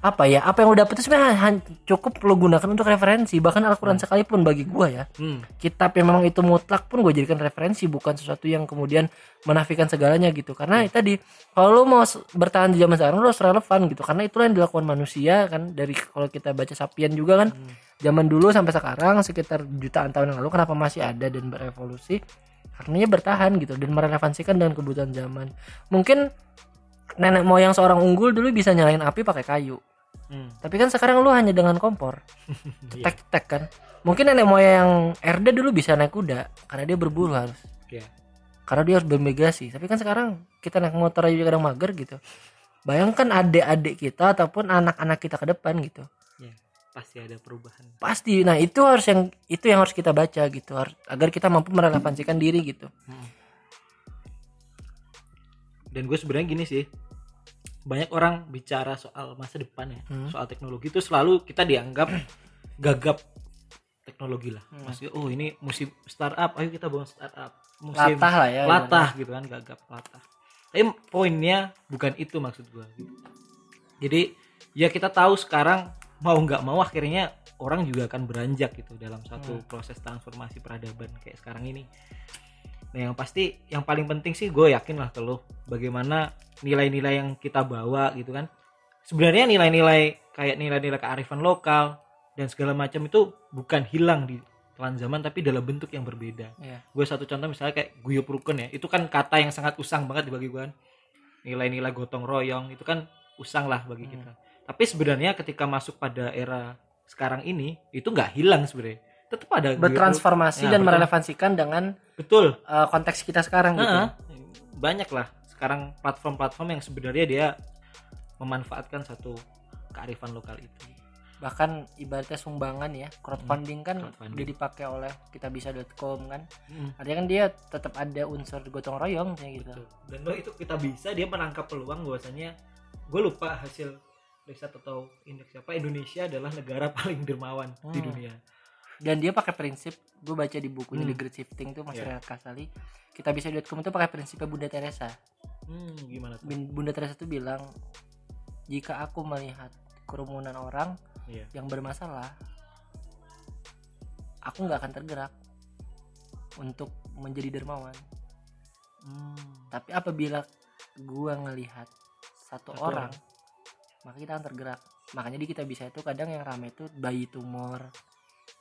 apa ya apa yang udah dapet itu sebenarnya cukup lo gunakan untuk referensi, bahkan Al-Quran hmm. sekalipun bagi gue ya hmm. kitab yang memang itu mutlak pun gue jadikan referensi, bukan sesuatu yang kemudian menafikan segalanya gitu. Karena hmm. tadi kalau lo mau bertahan di zaman sekarang lo harus relevan gitu, karena itulah yang dilakukan manusia kan. Dari kalau kita baca Sapiens juga kan hmm. zaman dulu sampai sekarang sekitar jutaan tahun yang lalu kenapa masih ada dan berevolusi, karena bertahan gitu dan merelevansikan dengan kebutuhan zaman. Mungkin nenek moyang seorang unggul dulu bisa nyalain api pakai kayu. Hmm. Tapi kan sekarang lu hanya dengan kompor. Tek-tek kan. Mungkin nenek moyang Erda dulu bisa naik kuda karena dia berburu harus. Yeah. Karena dia harus bermigrasi. Tapi kan sekarang kita naik motor aja kadang mager gitu. Bayangkan adik-adik kita ataupun anak-anak kita ke depan gitu. Yeah. Pasti ada perubahan. Pasti. Nah, itu harus yang itu yang harus kita baca gitu, agar kita mampu merelevansikan diri gitu. Hmm. Dan gue sebenarnya gini sih. banyak orang bicara soal masa depan ya, hmm. soal teknologi itu selalu kita dianggap gagap teknologi lah. Hmm. Maksudnya, oh ini musim startup, ayo kita bangun startup. Musim latah lah ya. Latah ya, gitu kan, gagap latah. Tapi poinnya bukan itu maksud gue. Gitu. Jadi ya kita tahu sekarang mau nggak mau akhirnya orang juga akan beranjak gitu dalam satu hmm. proses transformasi peradaban kayak sekarang ini. Nah yang pasti yang paling penting sih gue yakin lah ke lo, bagaimana nilai-nilai yang kita bawa gitu kan. Sebenarnya nilai-nilai kayak nilai-nilai kearifan lokal dan segala macam itu bukan hilang di telan zaman, tapi dalam bentuk yang berbeda. Yeah. Gue satu contoh misalnya kayak guyub rukun ya, itu kan kata yang sangat usang banget bagi gue kan. Nilai-nilai gotong royong itu kan usang lah bagi hmm. kita. Tapi sebenarnya ketika masuk pada era sekarang ini itu nggak hilang sebenarnya. Tetap ada bertransformasi ya, dan betul. Merelevansikan dengan betul uh, konteks kita sekarang nah, gitu. Banyak lah sekarang platform-platform yang sebenarnya dia memanfaatkan satu kearifan lokal itu. Bahkan ibaratnya sumbangan ya, crowdfunding hmm, kan crowdfunding. Udah dipakai oleh kitabisa dot com kan. Hmm. Artinya kan dia tetap ada unsur gotong royong kayak gitu. Betul. Dan lo itu kita bisa dia menangkap peluang bahwasanya gue lupa hasil riset atau indeks apa, Indonesia adalah negara paling dermawan hmm. di dunia. Dan dia pakai prinsip, gue baca di bukunya hmm. di Great Shifting tuh Mas yeah. Rhenald Kasali, kitabisa dot com itu pakai prinsipnya Bunda Teresa. Hmm, gimana tuh? Bunda Teresa tuh bilang, jika aku melihat kerumunan orang yeah. yang bermasalah, aku nggak akan tergerak untuk menjadi dermawan. Hmm. Tapi apabila gue ngelihat satu, satu orang, orang, maka kita akan tergerak. Makanya di Kitabisa itu kadang yang ramai itu bayi tumor.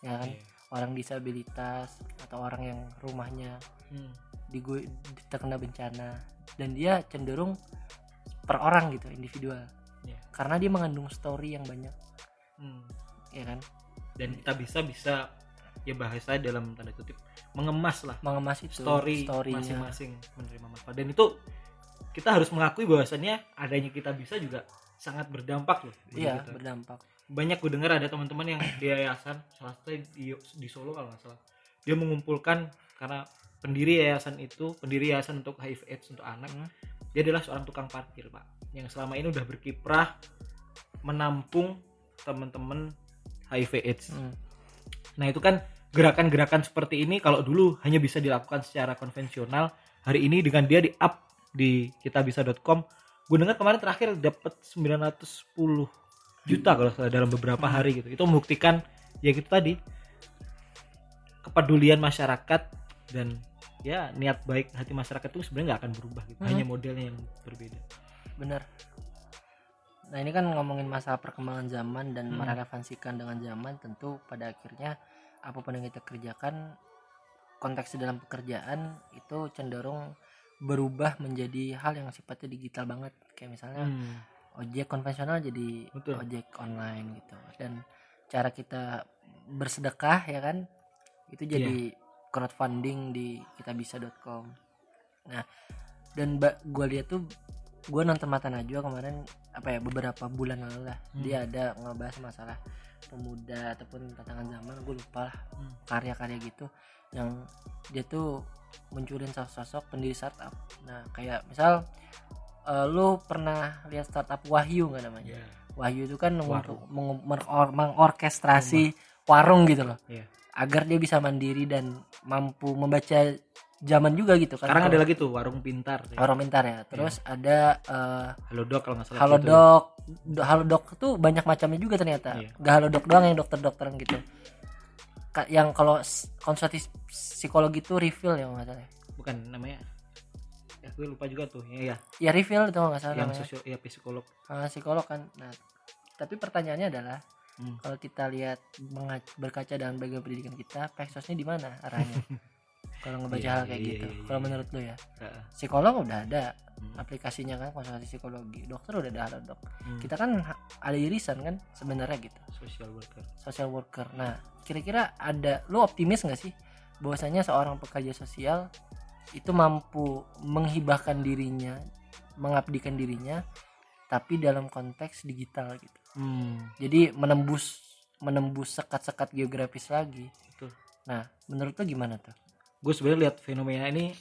Ya kan? Yeah. Orang disabilitas atau orang yang rumahnya hmm. digu- terkena bencana, dan dia cenderung per orang gitu, individual yeah. karena dia mengandung story yang banyak hmm. ya kan. Dan kita bisa bisa ya bahasa dalam tanda kutip mengemas lah mengemas itu story masing-masing menerima manfaat. Dan itu kita harus mengakui bahwasannya adanya kita bisa juga sangat berdampak loh. Iya yeah, berdampak. Banyak gue dengar ada teman-teman yang di yayasan, salah satu di, di Solo kalau nggak salah, dia mengumpulkan karena pendiri yayasan itu, pendiri yayasan untuk H I V/AIDS untuk anak, hmm. dia adalah seorang tukang parkir pak, yang selama ini udah berkiprah menampung teman-teman H I V/AIDS. Hmm. Nah itu kan gerakan-gerakan seperti ini kalau dulu hanya bisa dilakukan secara konvensional, hari ini dengan dia di up di kitabisa dot com, gue dengar kemarin terakhir dapat sembilan ratus sepuluh juta kalau dalam beberapa hmm. hari gitu. Itu membuktikan ya gitu tadi, kepedulian masyarakat dan ya niat baik hati masyarakat itu sebenarnya nggak akan berubah gitu. Hmm. Hanya modelnya yang berbeda. Benar. Nah ini kan ngomongin masalah perkembangan zaman dan hmm. merelevansikan dengan zaman, tentu pada akhirnya apapun yang kita kerjakan konteks dalam pekerjaan itu cenderung berubah menjadi hal yang sifatnya digital banget. Kayak misalnya hmm. ojek konvensional jadi betul. Ojek online gitu, dan cara kita bersedekah ya kan itu jadi yeah. crowdfunding di kitabisa dot com. Nah dan ba- gue lihat tuh, gue nonton Mata Najwa kemarin apa ya beberapa bulan lalu lah, hmm. dia ada ngebahas masalah pemuda ataupun tantangan zaman, gue lupa lah hmm. karya-karya gitu, yang dia tuh munculin sosok-sosok pendiri startup. Nah kayak misal Uh, lu pernah lihat startup Wahyu nggak namanya? Yeah. Wahyu itu kan untuk meng- meng- mengorkestrasi Rumah. warung gitu loh, yeah. agar dia bisa mandiri dan mampu membaca zaman juga gitu. Sekarang kan ada lagi tuh Warung Pintar. Ya. Warung Pintar ya. Terus yeah. ada uh, Halodoc kalau nggak salah. Halodoc, gitu. Halodoc tuh banyak macamnya juga ternyata. Yeah. Gak Halodoc doang yang dokter-dokteran gitu. Yang kalau konsultasi psikologi itu refill ya nggak salah. Bukan namanya. Ya gue lupa juga tuh ya ya, ya refill itu nggak salah yang sosial ya psikolog ah, psikolog kan. Nah tapi pertanyaannya adalah hmm. kalau kita lihat mengac- berkaca dalam bagian pendidikan kita, peksosnya di mana arahnya? Kalau ngebaca yeah, hal kayak yeah, gitu yeah, yeah. Kalau menurut lu ya uh. psikolog udah ada hmm. aplikasinya kan, konsultasi psikologi, dokter udah ada Halodoc hmm. kita kan ada irisan kan sebenarnya gitu, social worker social worker nah kira-kira ada, lu optimis nggak sih bahwasanya seorang pekerja sosial itu mampu menghibahkan dirinya, mengabdikan dirinya, tapi dalam konteks digital gitu. Hmm. Jadi menembus menembus sekat-sekat geografis lagi. Betul. Nah, menurut lo gimana tuh? Gue sebenarnya lihat fenomena ini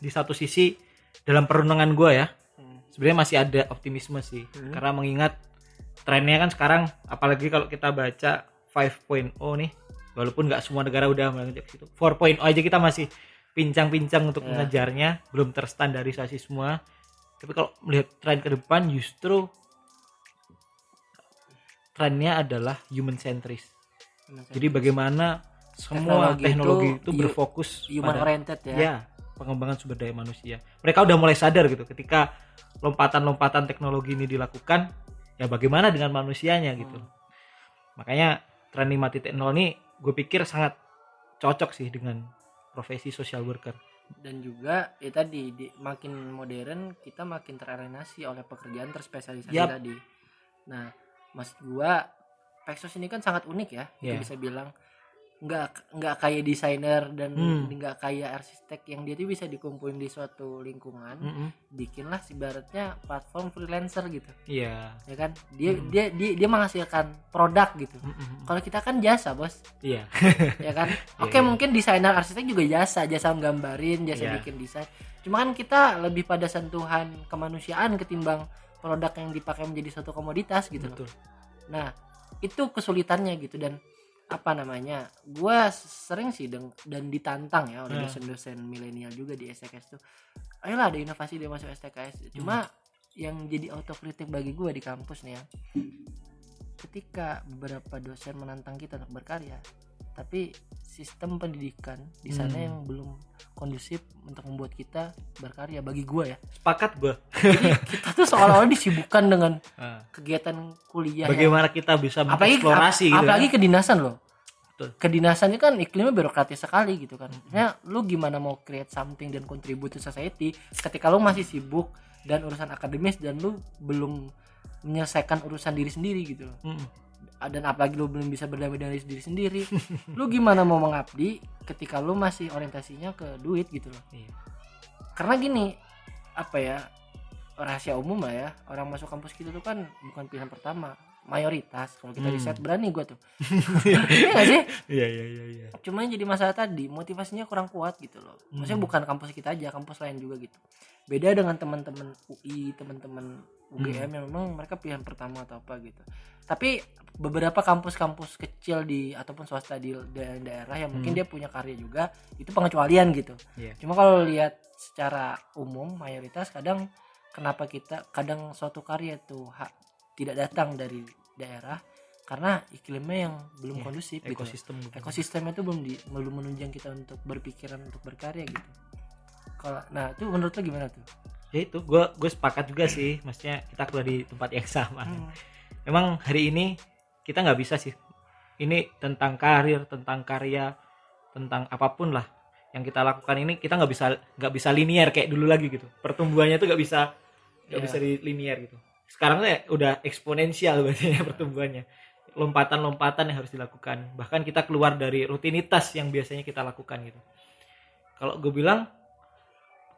di satu sisi dalam perenungan gue ya. Hmm. sebenarnya masih ada optimisme sih, hmm. karena mengingat trennya kan sekarang, apalagi kalau kita baca lima titik nol nih, walaupun nggak semua negara udah mengejar situ, empat titik nol aja kita masih pincang-pincang untuk yeah. mengejarnya, belum terstandarisasi semua. Tapi kalau melihat tren ke depan, justru trennya adalah human centris. Jadi bagaimana semua teknologi, teknologi itu, itu berfokus human pada oriented ya? Ya, pengembangan sumber daya manusia. Mereka udah mulai sadar gitu ketika lompatan-lompatan teknologi ini dilakukan, ya bagaimana dengan manusianya gitu. Hmm. Makanya tren lima titik nol ini gue pikir sangat cocok sih dengan profesi social worker. Dan juga ya tadi di, makin modern kita makin teralienasi oleh pekerjaan terspesialisasi yep. tadi. Nah, mas gua Pexos ini kan sangat unik ya. Kita yeah. bisa bilang nggak nggak kayak desainer dan nggak hmm. kayak arsitek yang dia tuh bisa dikumpulin di suatu lingkungan, mm-hmm. bikinlah ibaratnya platform freelancer gitu. Iya. Yeah. Ya kan? Dia mm. dia dia dia menghasilkan produk gitu. Mm-hmm. Kalau kita kan jasa, Bos. Iya. Yeah. Ya kan? Oke, okay, yeah. mungkin desainer arsitek juga jasa, jasa menggambarin, jasa yeah. bikin desain. Cuma kan kita lebih pada sentuhan kemanusiaan ketimbang produk yang dipakai menjadi suatu komoditas gitu. Betul. Nah, itu kesulitannya gitu. Dan apa namanya, gue sering sih deng- dan ditantang ya oleh hmm. dosen-dosen milenial juga di S T K S tuh, ayolah ada inovasi dia masuk S T K S. Cuma hmm. yang jadi autokritik bagi gue di kampus nih ya, ketika beberapa dosen menantang kita untuk berkarya, tapi sistem pendidikan di sana hmm. yang belum kondusif untuk membuat kita berkarya bagi gue ya. Sepakat gue. Jadi kita tuh seolah-olah disibukkan dengan kegiatan kuliah. Bagaimana yang, kita bisa mengeksplorasi. Apalagi, gitu apalagi ya. Kedinasan loh. Betul. Kedinasan itu kan iklimnya birokratis sekali gitu kan. Nah, lu gimana mau create something dan contribute to society ketika lu masih sibuk dan urusan akademis dan lu belum menyelesaikan urusan diri sendiri gitu loh. Mm-mm. Dan apalagi lu belum bisa berdamai dari diri sendiri. Lu gimana mau mengabdi ketika lu masih orientasinya ke duit gitu loh. Iya. Karena gini, apa ya, rahasia umum lah ya, orang masuk kampus gitu tuh kan bukan pilihan pertama, mayoritas. Kalau kita hmm. riset, berani gua tuh. Iya gak sih? Iya, iya, iya, iya. Cuma jadi masalah tadi, motivasinya kurang kuat gitu loh. Maksudnya hmm. bukan kampus kita aja, kampus lain juga gitu. Beda dengan teman-teman U I, teman-teman U G M hmm. yang memang mereka pilihan pertama atau apa gitu. Tapi beberapa kampus-kampus kecil di ataupun swasta di da- daerah yang mungkin hmm. dia punya karya juga, itu pengecualian gitu. Yeah. Cuma kalau lihat secara umum mayoritas, kadang kenapa kita kadang suatu karya tuh ha, tidak datang dari daerah karena iklimnya yang belum yeah. kondusif, ekosistem gitu. Ekosistemnya tuh belum di, belum menunjang kita untuk berpikiran untuk berkarya gitu. Kalau nah itu menurut lo gimana tuh? Ya itu gue gue sepakat juga sih, maksudnya kita keluar di tempat yang sama. Hmm. Memang hari ini kita nggak bisa sih, ini tentang karir, tentang karya, tentang apapun lah yang kita lakukan ini, kita nggak bisa nggak bisa linear kayak dulu lagi gitu. Pertumbuhannya tuh nggak bisa nggak yeah. bisa di linear gitu. Sekarang tuh udah eksponensial berarti ya pertumbuhannya, lompatan-lompatan yang harus dilakukan. Bahkan kita keluar dari rutinitas yang biasanya kita lakukan gitu. Kalau gue bilang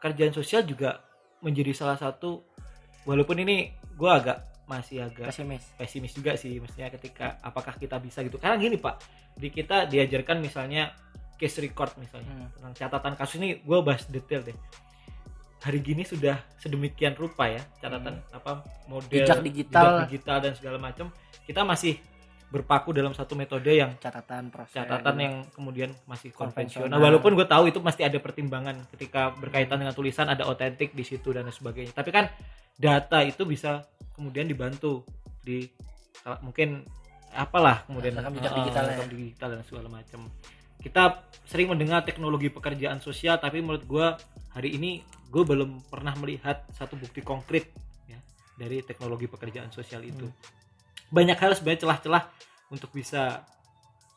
pekerjaan sosial juga menjadi salah satu, walaupun ini gue agak masih agak pesimis. pesimis juga sih maksudnya ketika apakah kita bisa gitu. Karena gini Pak, di kita diajarkan misalnya case record misalnya hmm. tentang catatan kasus ini, gue bahas detail deh. Hari gini sudah sedemikian rupa ya catatan hmm. apa model jejak digital. digital dan segala macam. Kita masih berpaku dalam satu metode yang catatan proses, catatan yang kemudian masih konvensional. konvensional. Walaupun gue tahu itu pasti ada pertimbangan ketika berkaitan dengan tulisan, ada otentik di situ dan sebagainya. Tapi kan data itu bisa kemudian dibantu di mungkin apalah kemudian rekam jejak digital, uh, rekam digital dan segala macam. Kita sering mendengar teknologi pekerjaan sosial, tapi menurut gue hari ini gue belum pernah melihat satu bukti konkret ya, dari teknologi pekerjaan sosial itu. Hmm. Banyak hal sebenarnya celah-celah untuk bisa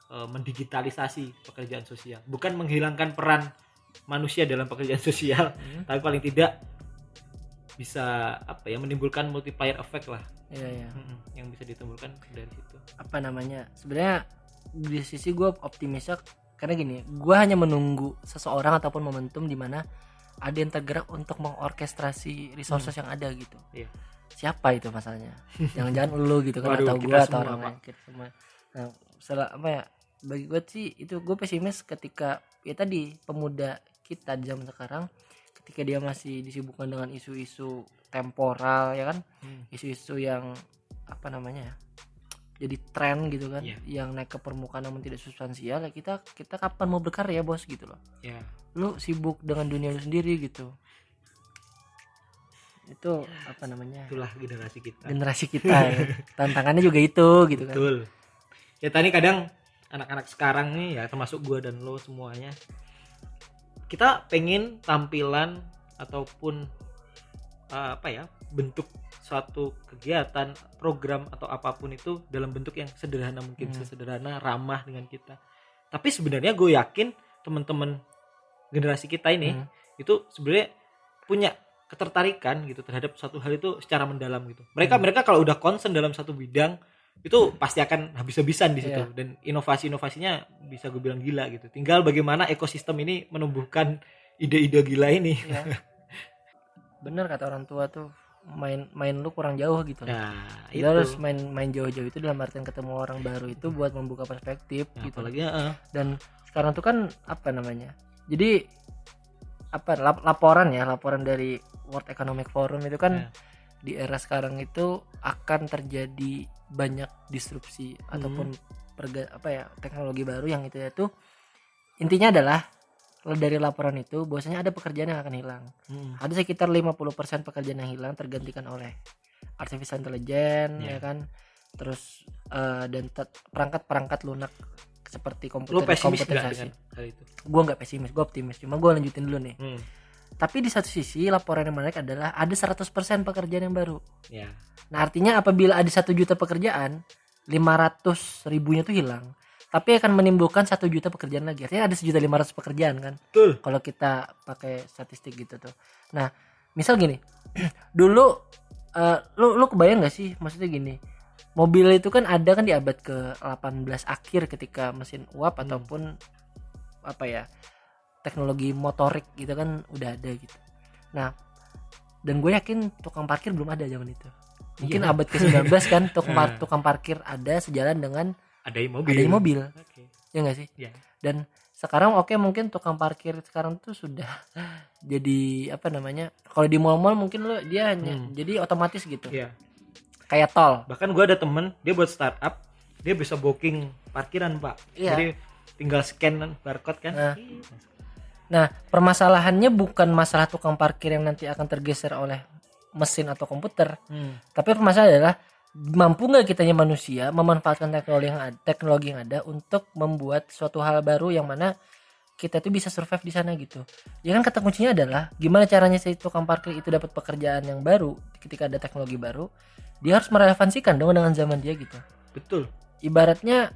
uh, mendigitalisasi pekerjaan sosial. Bukan menghilangkan peran manusia dalam pekerjaan sosial, hmm. tapi paling tidak bisa apa ya, menimbulkan multiplier effect lah ya, ya. yang bisa ditimbulkan dari situ. Apa namanya, sebenarnya di sisi gue optimisnya karena gini, gue hanya menunggu seseorang ataupun momentum di mana ada yang tergerak untuk mengorkestrasi resources hmm. yang ada gitu. Iya. Siapa itu masalahnya? Jangan-jangan lu gitu kan. Waduh, atau gue atau orang lain kita semua. Nah, salah apa ya? Bagi gue sih itu gue pesimis ketika ya tadi pemuda kita di zaman sekarang ketika dia masih disibukkan dengan isu-isu temporal ya kan, hmm. isu-isu yang apa namanya jadi tren gitu kan, yeah. yang naik ke permukaan namun tidak substansial, ya kita kita kapan mau berkarya bos gitu loh, yeah. lu sibuk dengan dunia lu sendiri gitu. Itu apa namanya, itulah generasi kita generasi kita ya. Tantangannya juga itu gitu. Betul. Kan betul ya. Tadi kadang anak-anak sekarang nih ya, termasuk gua dan lo semuanya, kita pengen tampilan ataupun uh, apa ya, bentuk suatu kegiatan, program atau apapun itu dalam bentuk yang sederhana mungkin, hmm. sederhana, ramah dengan kita. Tapi sebenarnya gue yakin teman-teman generasi kita ini hmm. itu sebenarnya punya ketertarikan gitu terhadap suatu hal itu secara mendalam gitu. Mereka hmm. mereka kalau udah concern dalam satu bidang itu pasti akan habis-habisan di situ, yeah. dan inovasi-inovasinya bisa gue bilang gila gitu. Tinggal bagaimana ekosistem ini menumbuhkan ide-ide gila ini. Yeah. Bener kata orang tua tuh, main main lu kurang jauh gitu. Nah, itu harus main main jauh-jauh itu dalam artian ketemu orang baru itu buat membuka perspektif nah, gitu. Apalagi, uh. dan sekarang tuh kan apa namanya? Jadi apa laporan ya, laporan dari World Economic Forum itu kan yeah. di era sekarang itu akan terjadi banyak disrupsi hmm. ataupun perga, apa ya teknologi baru yang itu itu intinya adalah dari laporan itu bahwasanya ada pekerjaan yang akan hilang. Hmm. Ada sekitar lima puluh persen pekerjaan yang hilang tergantikan oleh artificial intelligence yeah. ya kan. Terus uh, dan t- perangkat-perangkat lunak seperti komputer komputerisasi. Gue nggak pesimis, gue optimis. Cuma gue lanjutin dulu nih. Hmm. Tapi di satu sisi laporan yang menarik adalah ada seratus persen pekerjaan yang baru. Yeah. Nah artinya apabila ada satu juta pekerjaan, lima ratus ribunya tuh hilang. Tapi akan menimbulkan satu juta pekerjaan lagi. Artinya ada satu juta lima ratus pekerjaan kan. Betul. Kalau kita pakai statistik gitu tuh. Nah, misal gini. Dulu uh, lu lu kebayang enggak sih maksudnya gini. Mobil itu kan ada kan di abad ke delapan belas akhir ketika mesin uap hmm. ataupun apa ya? Teknologi motorik gitu kan udah ada gitu. Nah, dan gue yakin tukang parkir belum ada zaman itu. Mungkin yeah. abad ke sembilan belas kan tukang, par- tukang parkir ada sejalan dengan Adai mobil. Adai mobil. Okay. Ya enggak sih? Yeah. Dan sekarang oke okay, mungkin tukang parkir sekarang tuh sudah jadi apa namanya? Kalau di mall-mall mungkin lo dia hanya hmm. jadi otomatis gitu. Yeah. Kayak tol. Bahkan gue ada temen, dia buat startup, dia bisa booking parkiran, Pak. Yeah. Jadi tinggal scan barcode kan. Nah. nah, permasalahannya bukan masalah tukang parkir yang nanti akan tergeser oleh mesin atau komputer. Hmm. Tapi permasalahannya adalah mampu nggak kitanya manusia memanfaatkan teknologi yang ada, teknologi yang ada untuk membuat suatu hal baru yang mana kita tuh bisa survive di sana gitu. Ya kan kata kuncinya adalah gimana caranya si tukang parkir itu dapat pekerjaan yang baru ketika ada teknologi baru, dia harus merelevansikan dong dengan zaman dia gitu. Betul. Ibaratnya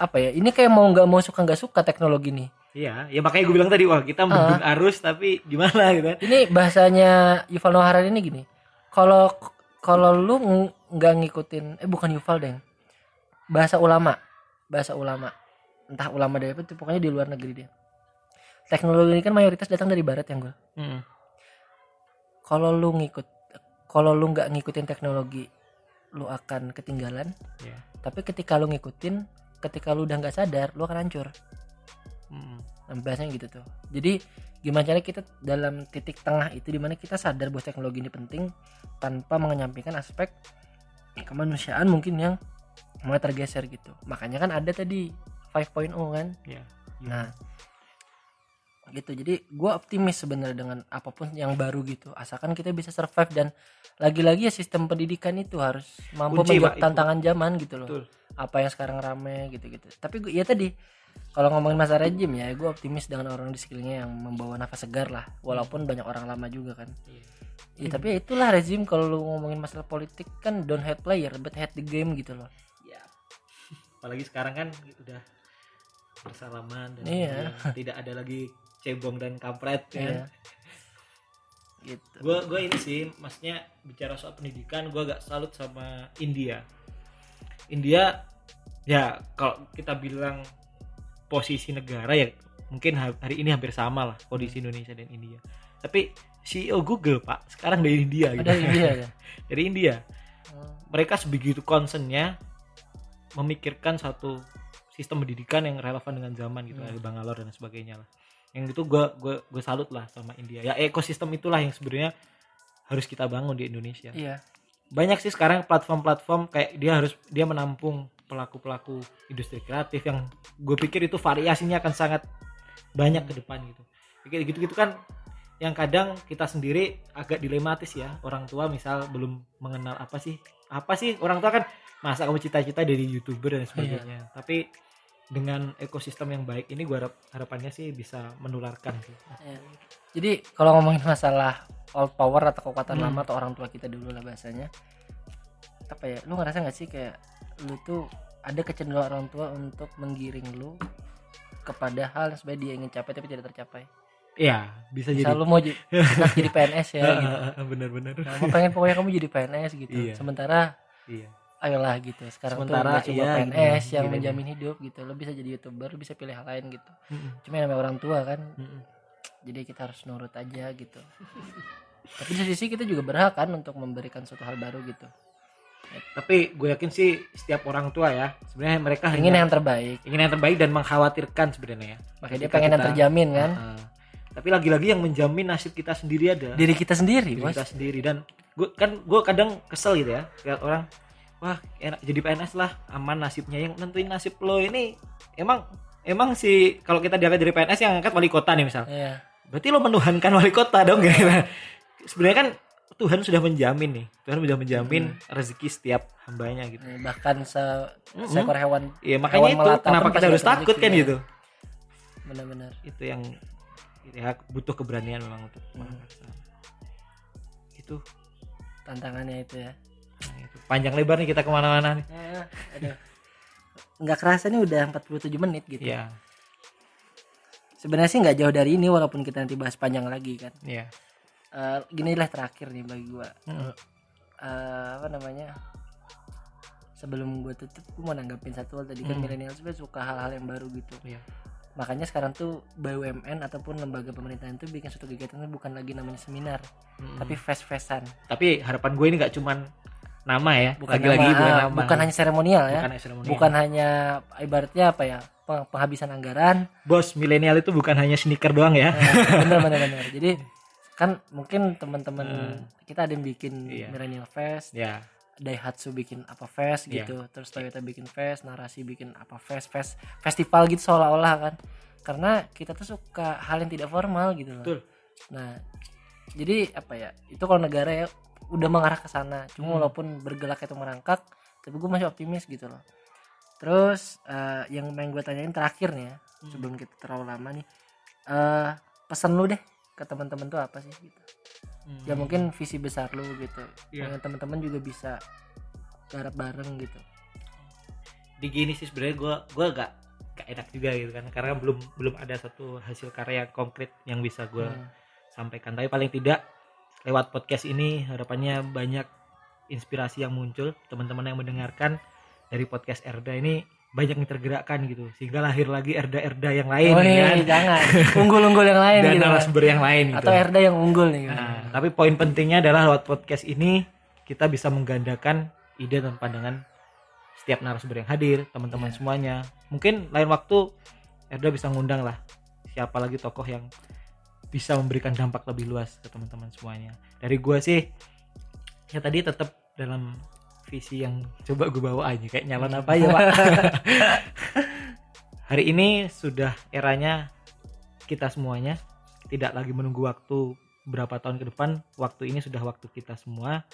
apa ya? Ini kayak mau nggak mau suka nggak suka teknologi nih. Iya, ya makanya gue bilang tadi wah kita mendung uh, arus tapi gimana gitu. Ini bahasanya Yuval Noah Harari ini gini. Kalau kalau lu ng- nggak ngikutin eh bukan Yuval deng bahasa ulama bahasa ulama entah ulama dari apa itu pokoknya di luar negeri deh, teknologi ini kan mayoritas datang dari barat yang gue mm. kalau lu ngikut kalau lu nggak ngikutin teknologi lu akan ketinggalan yeah. tapi ketika lu ngikutin ketika lu udah nggak sadar lu akan hancur mm. bahasanya gitu tuh. Jadi gimana caranya kita dalam titik tengah itu dimana kita sadar bahwa teknologi ini penting tanpa menyampingkan aspek kemanusiaan mungkin yang mulai tergeser gitu. Makanya kan ada tadi lima titik nol kan yeah, yeah. Nah gitu, jadi gue optimis sebenarnya dengan apapun yang baru gitu asalkan kita bisa survive. Dan lagi-lagi ya sistem pendidikan itu harus mampu Uji, menjawab tantangan itu. Zaman gitu loh. Betul. Apa yang sekarang rame gitu-gitu. Tapi gue, ya tadi kalau ngomongin masalah rejim ya, gue optimis dengan orang di sekelilingnya yang membawa nafas segar lah, walaupun banyak orang lama juga kan. Iya. Ya, tapi ya itulah rejim. Kalau lu ngomongin masalah politik kan don't hate player, but hate the game gitu loh. Ya. Apalagi sekarang kan udah bersalaman dan iya. tidak ada lagi cebong dan kampret kan. Iya. Gitu. Gue gue ini sih, maksudnya bicara soal pendidikan, gue agak salut sama India. India ya kalau kita bilang posisi negara ya mungkin hari ini hampir sama lah kondisi Indonesia dan India. Tapi C E O Google pak sekarang dari India gitu. Dari India ya. Dari India. Mereka sebegitu concernnya memikirkan satu sistem pendidikan yang relevan dengan zaman gitu, dari hmm. Bangalore dan sebagainya lah. Yang itu gue gue gue salut lah sama India. Ya ekosistem itulah yang sebenarnya harus kita bangun di Indonesia. Iya. Banyak sih sekarang platform-platform kayak dia harus dia menampung pelaku-pelaku industri kreatif yang gue pikir itu variasinya akan sangat banyak ke depan gitu. Gitu-gitu kan yang kadang kita sendiri agak dilematis ya, orang tua misal belum mengenal apa sih apa sih orang tua kan masa kamu cita-cita dari YouTuber dan sebagainya. Iya. Tapi dengan ekosistem yang baik ini gue harap, harapannya sih bisa menularkan sih. Iya. Jadi kalau ngomongin masalah old power atau kekuatan hmm. lama atau orang tua kita dulu lah bahasanya, apa ya, lu ngerasa gak sih kayak lu tuh ada kecenderungan orang tua untuk menggiring lu kepada hal yang sebenarnya dia ingin capai tapi tidak tercapai? Iya, bisa misal jadi. Lu mau j- jadi P N S ya gitu. Bener-bener. Nah, mau pengen pokoknya kamu jadi P N S gitu. Iya. Sementara iya. Ayolah gitu. Sekarang sementara, tuh cuma iya, P N S gini, yang gini, menjamin gini. hidup gitu. Lu bisa jadi YouTuber, lu bisa pilih hal lain gitu. Mm-mm. Cuma namanya orang tua kan. Mm-mm. Jadi kita harus nurut aja gitu. Tapi di sisi kita juga berhak kan untuk memberikan suatu hal baru gitu. Tapi gue yakin sih setiap orang tua ya sebenarnya mereka ingin hanya, yang terbaik, ingin yang terbaik dan mengkhawatirkan sebenarnya ya. Makanya dia pengen kita, yang terjamin kan. Uh, tapi lagi-lagi yang menjamin nasib kita sendiri ada diri kita sendiri, diri kita sendiri. Dan gue kan gue kadang kesel gitu ya lihat orang, wah enak jadi P N S lah aman nasibnya, yang nentuin nasib lo ini emang emang sih kalau kita diangkat dari P N S yang angkat wali kota nih misal. Iya. Berarti lo menuhankan wali kota dong kira-kira. Sebenarnya kan Tuhan sudah menjamin nih, Tuhan sudah menjamin hmm. rezeki setiap hambanya gitu. Bahkan se seekor hewan, ya makanya hewan itu kenapa kita harus takut kan ya. Gitu. Benar-benar. Itu yang ya, butuh keberanian memang untuk hmm. itu tantangannya itu ya. Panjang lebar nih kita kemana-mana nih. Eh, aduh. Nggak kerasa nih udah empat puluh tujuh menit gitu. Ya. Sebenarnya sih nggak jauh dari ini walaupun kita nanti bahas panjang lagi kan. Iya. Uh, gini lah terakhir nih bagi gue hmm. uh, apa namanya sebelum gue tutup gue mau nanggapin satu hal tadi kan hmm. milenial sebenarnya suka hal-hal yang baru gitu yeah. Makanya sekarang tuh B U M N ataupun lembaga pemerintahan tuh bikin suatu kegiatan bukan lagi namanya seminar hmm. tapi fest-festan. Tapi harapan gue ini gak cuman nama ya, bukan lagi-lagi nama, bukan, nama. bukan hanya seremonial ya, bukan hanya, seremonial. bukan hanya ibaratnya apa ya penghabisan anggaran. Bos milenial itu bukan hanya sneaker doang ya. Bener-bener. Jadi kan mungkin teman-teman hmm. kita ada yang bikin yeah. Millennial Fest, yeah. Daihatsu bikin apa Fest gitu, yeah. Terus Toyota bikin Fest, Narasi bikin apa Fest, Fest festival gitu seolah-olah kan, karena kita tuh suka hal yang tidak formal gitu loh. Betul. Nah, jadi apa ya itu kalau negara ya udah mengarah ke sana, cuma hmm. walaupun bergelak itu merangkak, tapi gue masih optimis gitu loh. Terus uh, yang main gue tanyain terakhir nih ya, hmm. sebelum kita terlalu lama nih, uh, pesan lu deh ke teman-teman tuh apa sih gitu. Hmm. Ya mungkin visi besar lu gitu. Yeah. Yang teman-teman juga bisa garap bareng gitu. Di gini sih sebenarnya gue gue agak gak enak juga gitu kan karena belum belum ada satu hasil karya konkret yang bisa gue hmm. sampaikan. Tapi paling tidak lewat podcast ini harapannya banyak inspirasi yang muncul, teman-teman yang mendengarkan dari podcast Erda ini banyak yang tergerakkan gitu sehingga lahir lagi Erda-Erda yang lain. Oh iya kan? Jangan unggul-unggul yang lain dan gitu, narasumber yang lain gitu. Atau Erda yang unggul nih. Nah, nah. Tapi poin pentingnya adalah lewat podcast ini kita bisa menggandakan ide dan pandangan setiap narasumber yang hadir, teman-teman yeah. semuanya. Mungkin lain waktu Erda bisa ngundang lah siapa lagi tokoh yang bisa memberikan dampak lebih luas ke teman-teman semuanya. Dari gua sih ya tadi tetap dalam visi yang coba gue bawa aja kayak nyalon apa ya pak. Hari ini sudah eranya kita semuanya tidak lagi menunggu waktu berapa tahun ke depan, waktu ini sudah waktu kita semua.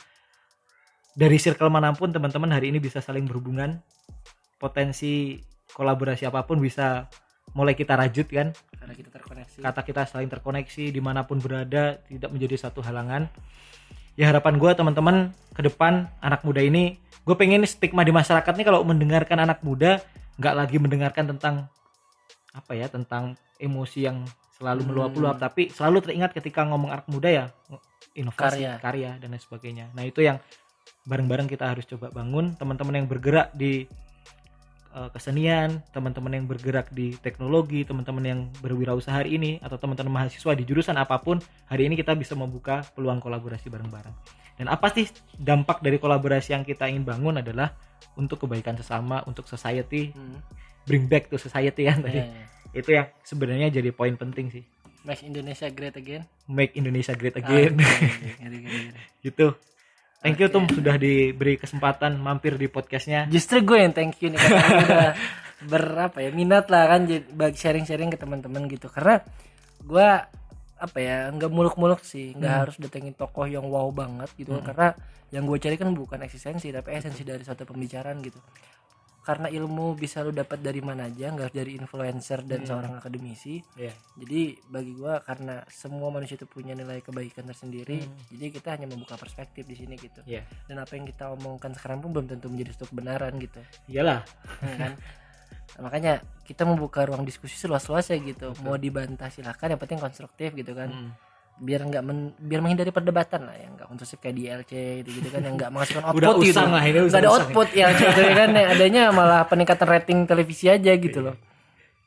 Dari circle manapun teman-teman hari ini bisa saling berhubungan, potensi kolaborasi apapun bisa mulai kita rajut kan karena kita terkoneksi, kata kita saling terkoneksi dimanapun berada tidak menjadi satu halangan. Ya harapan gue teman-teman ke depan anak muda ini, gue pengen stigma di masyarakat nih kalau mendengarkan anak muda nggak lagi mendengarkan tentang apa ya, tentang emosi yang selalu meluap-luap, hmm. tapi selalu teringat ketika ngomong anak muda ya inovasi, karya, karya dan lain sebagainya. Nah itu yang bareng-bareng kita harus coba bangun, teman-teman yang bergerak di uh, kesenian, teman-teman yang bergerak di teknologi, teman-teman yang berwirausaha hari ini atau teman-teman mahasiswa di jurusan apapun, hari ini kita bisa membuka peluang kolaborasi bareng-bareng. Dan apa sih dampak dari kolaborasi yang kita ingin bangun adalah untuk kebaikan sesama, untuk society, hmm. bring back to society kan tadi. Yeah, yeah. Itu yang sebenarnya jadi poin penting sih. Make Indonesia Great Again. Make Indonesia Great Again. Ah, gini, gini, gini. Gitu. Thank you okay. Tum sudah diberi kesempatan mampir di podcastnya. Justru gue yang thank you nih karena udah berapa ya minat lah kan bagi sharing-sharing ke teman-teman gitu. Karena gue apa ya nggak muluk-muluk sih, nggak hmm. harus datengin tokoh yang wow banget gitu. Hmm. Karena yang gue cari kan bukan eksistensi tapi esensi dari suatu pembicaraan gitu. Karena ilmu bisa lu dapat dari mana aja, nggak harus dari influencer dan hmm. seorang akademisi. Yeah. Jadi bagi gue karena semua manusia itu punya nilai kebaikan tersendiri, hmm. jadi kita hanya membuka perspektif di sini gitu. Yeah. Dan apa yang kita omongkan sekarang pun belum tentu menjadi suatu kebenaran gitu. Iyalah, kan? Makanya kita membuka ruang diskusi seluas-luasnya gitu. Betul. Mau dibantah silakan, yang penting konstruktif gitu kan. Hmm. biar nggak men, biar menghindari perdebatan lah yang nggak konsumsi kayak di L C gitu gitu kan yang nggak menghasilkan output gitu lah, ini nggak ada output ya gitu kan adanya malah peningkatan rating televisi aja gitu loh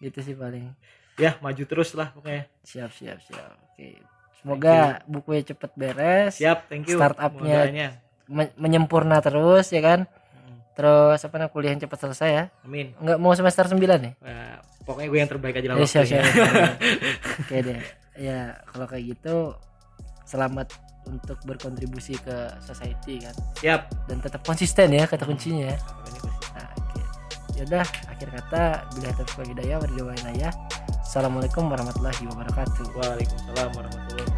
gitu sih paling ya maju terus lah pokoknya siap siap siap oke semoga bukunya cepet beres siap thank you startupnya men- menyempurna terus ya kan terus apa namanya kuliah cepat selesai ya amin nggak mau semester sembilan nih ya? Nah, pokoknya gue yang terbaik aja lah ya, siap, siap, siap. Oke deh ya kalau kayak gitu selamat untuk berkontribusi ke society kan siap dan tetap konsisten ya kata kuncinya nah, oke yaudah akhir kata bila terus bagi daya berdoa naya assalamualaikum warahmatullahi wabarakatuh waalaikumsalam warahmatullahi wabarakatuh.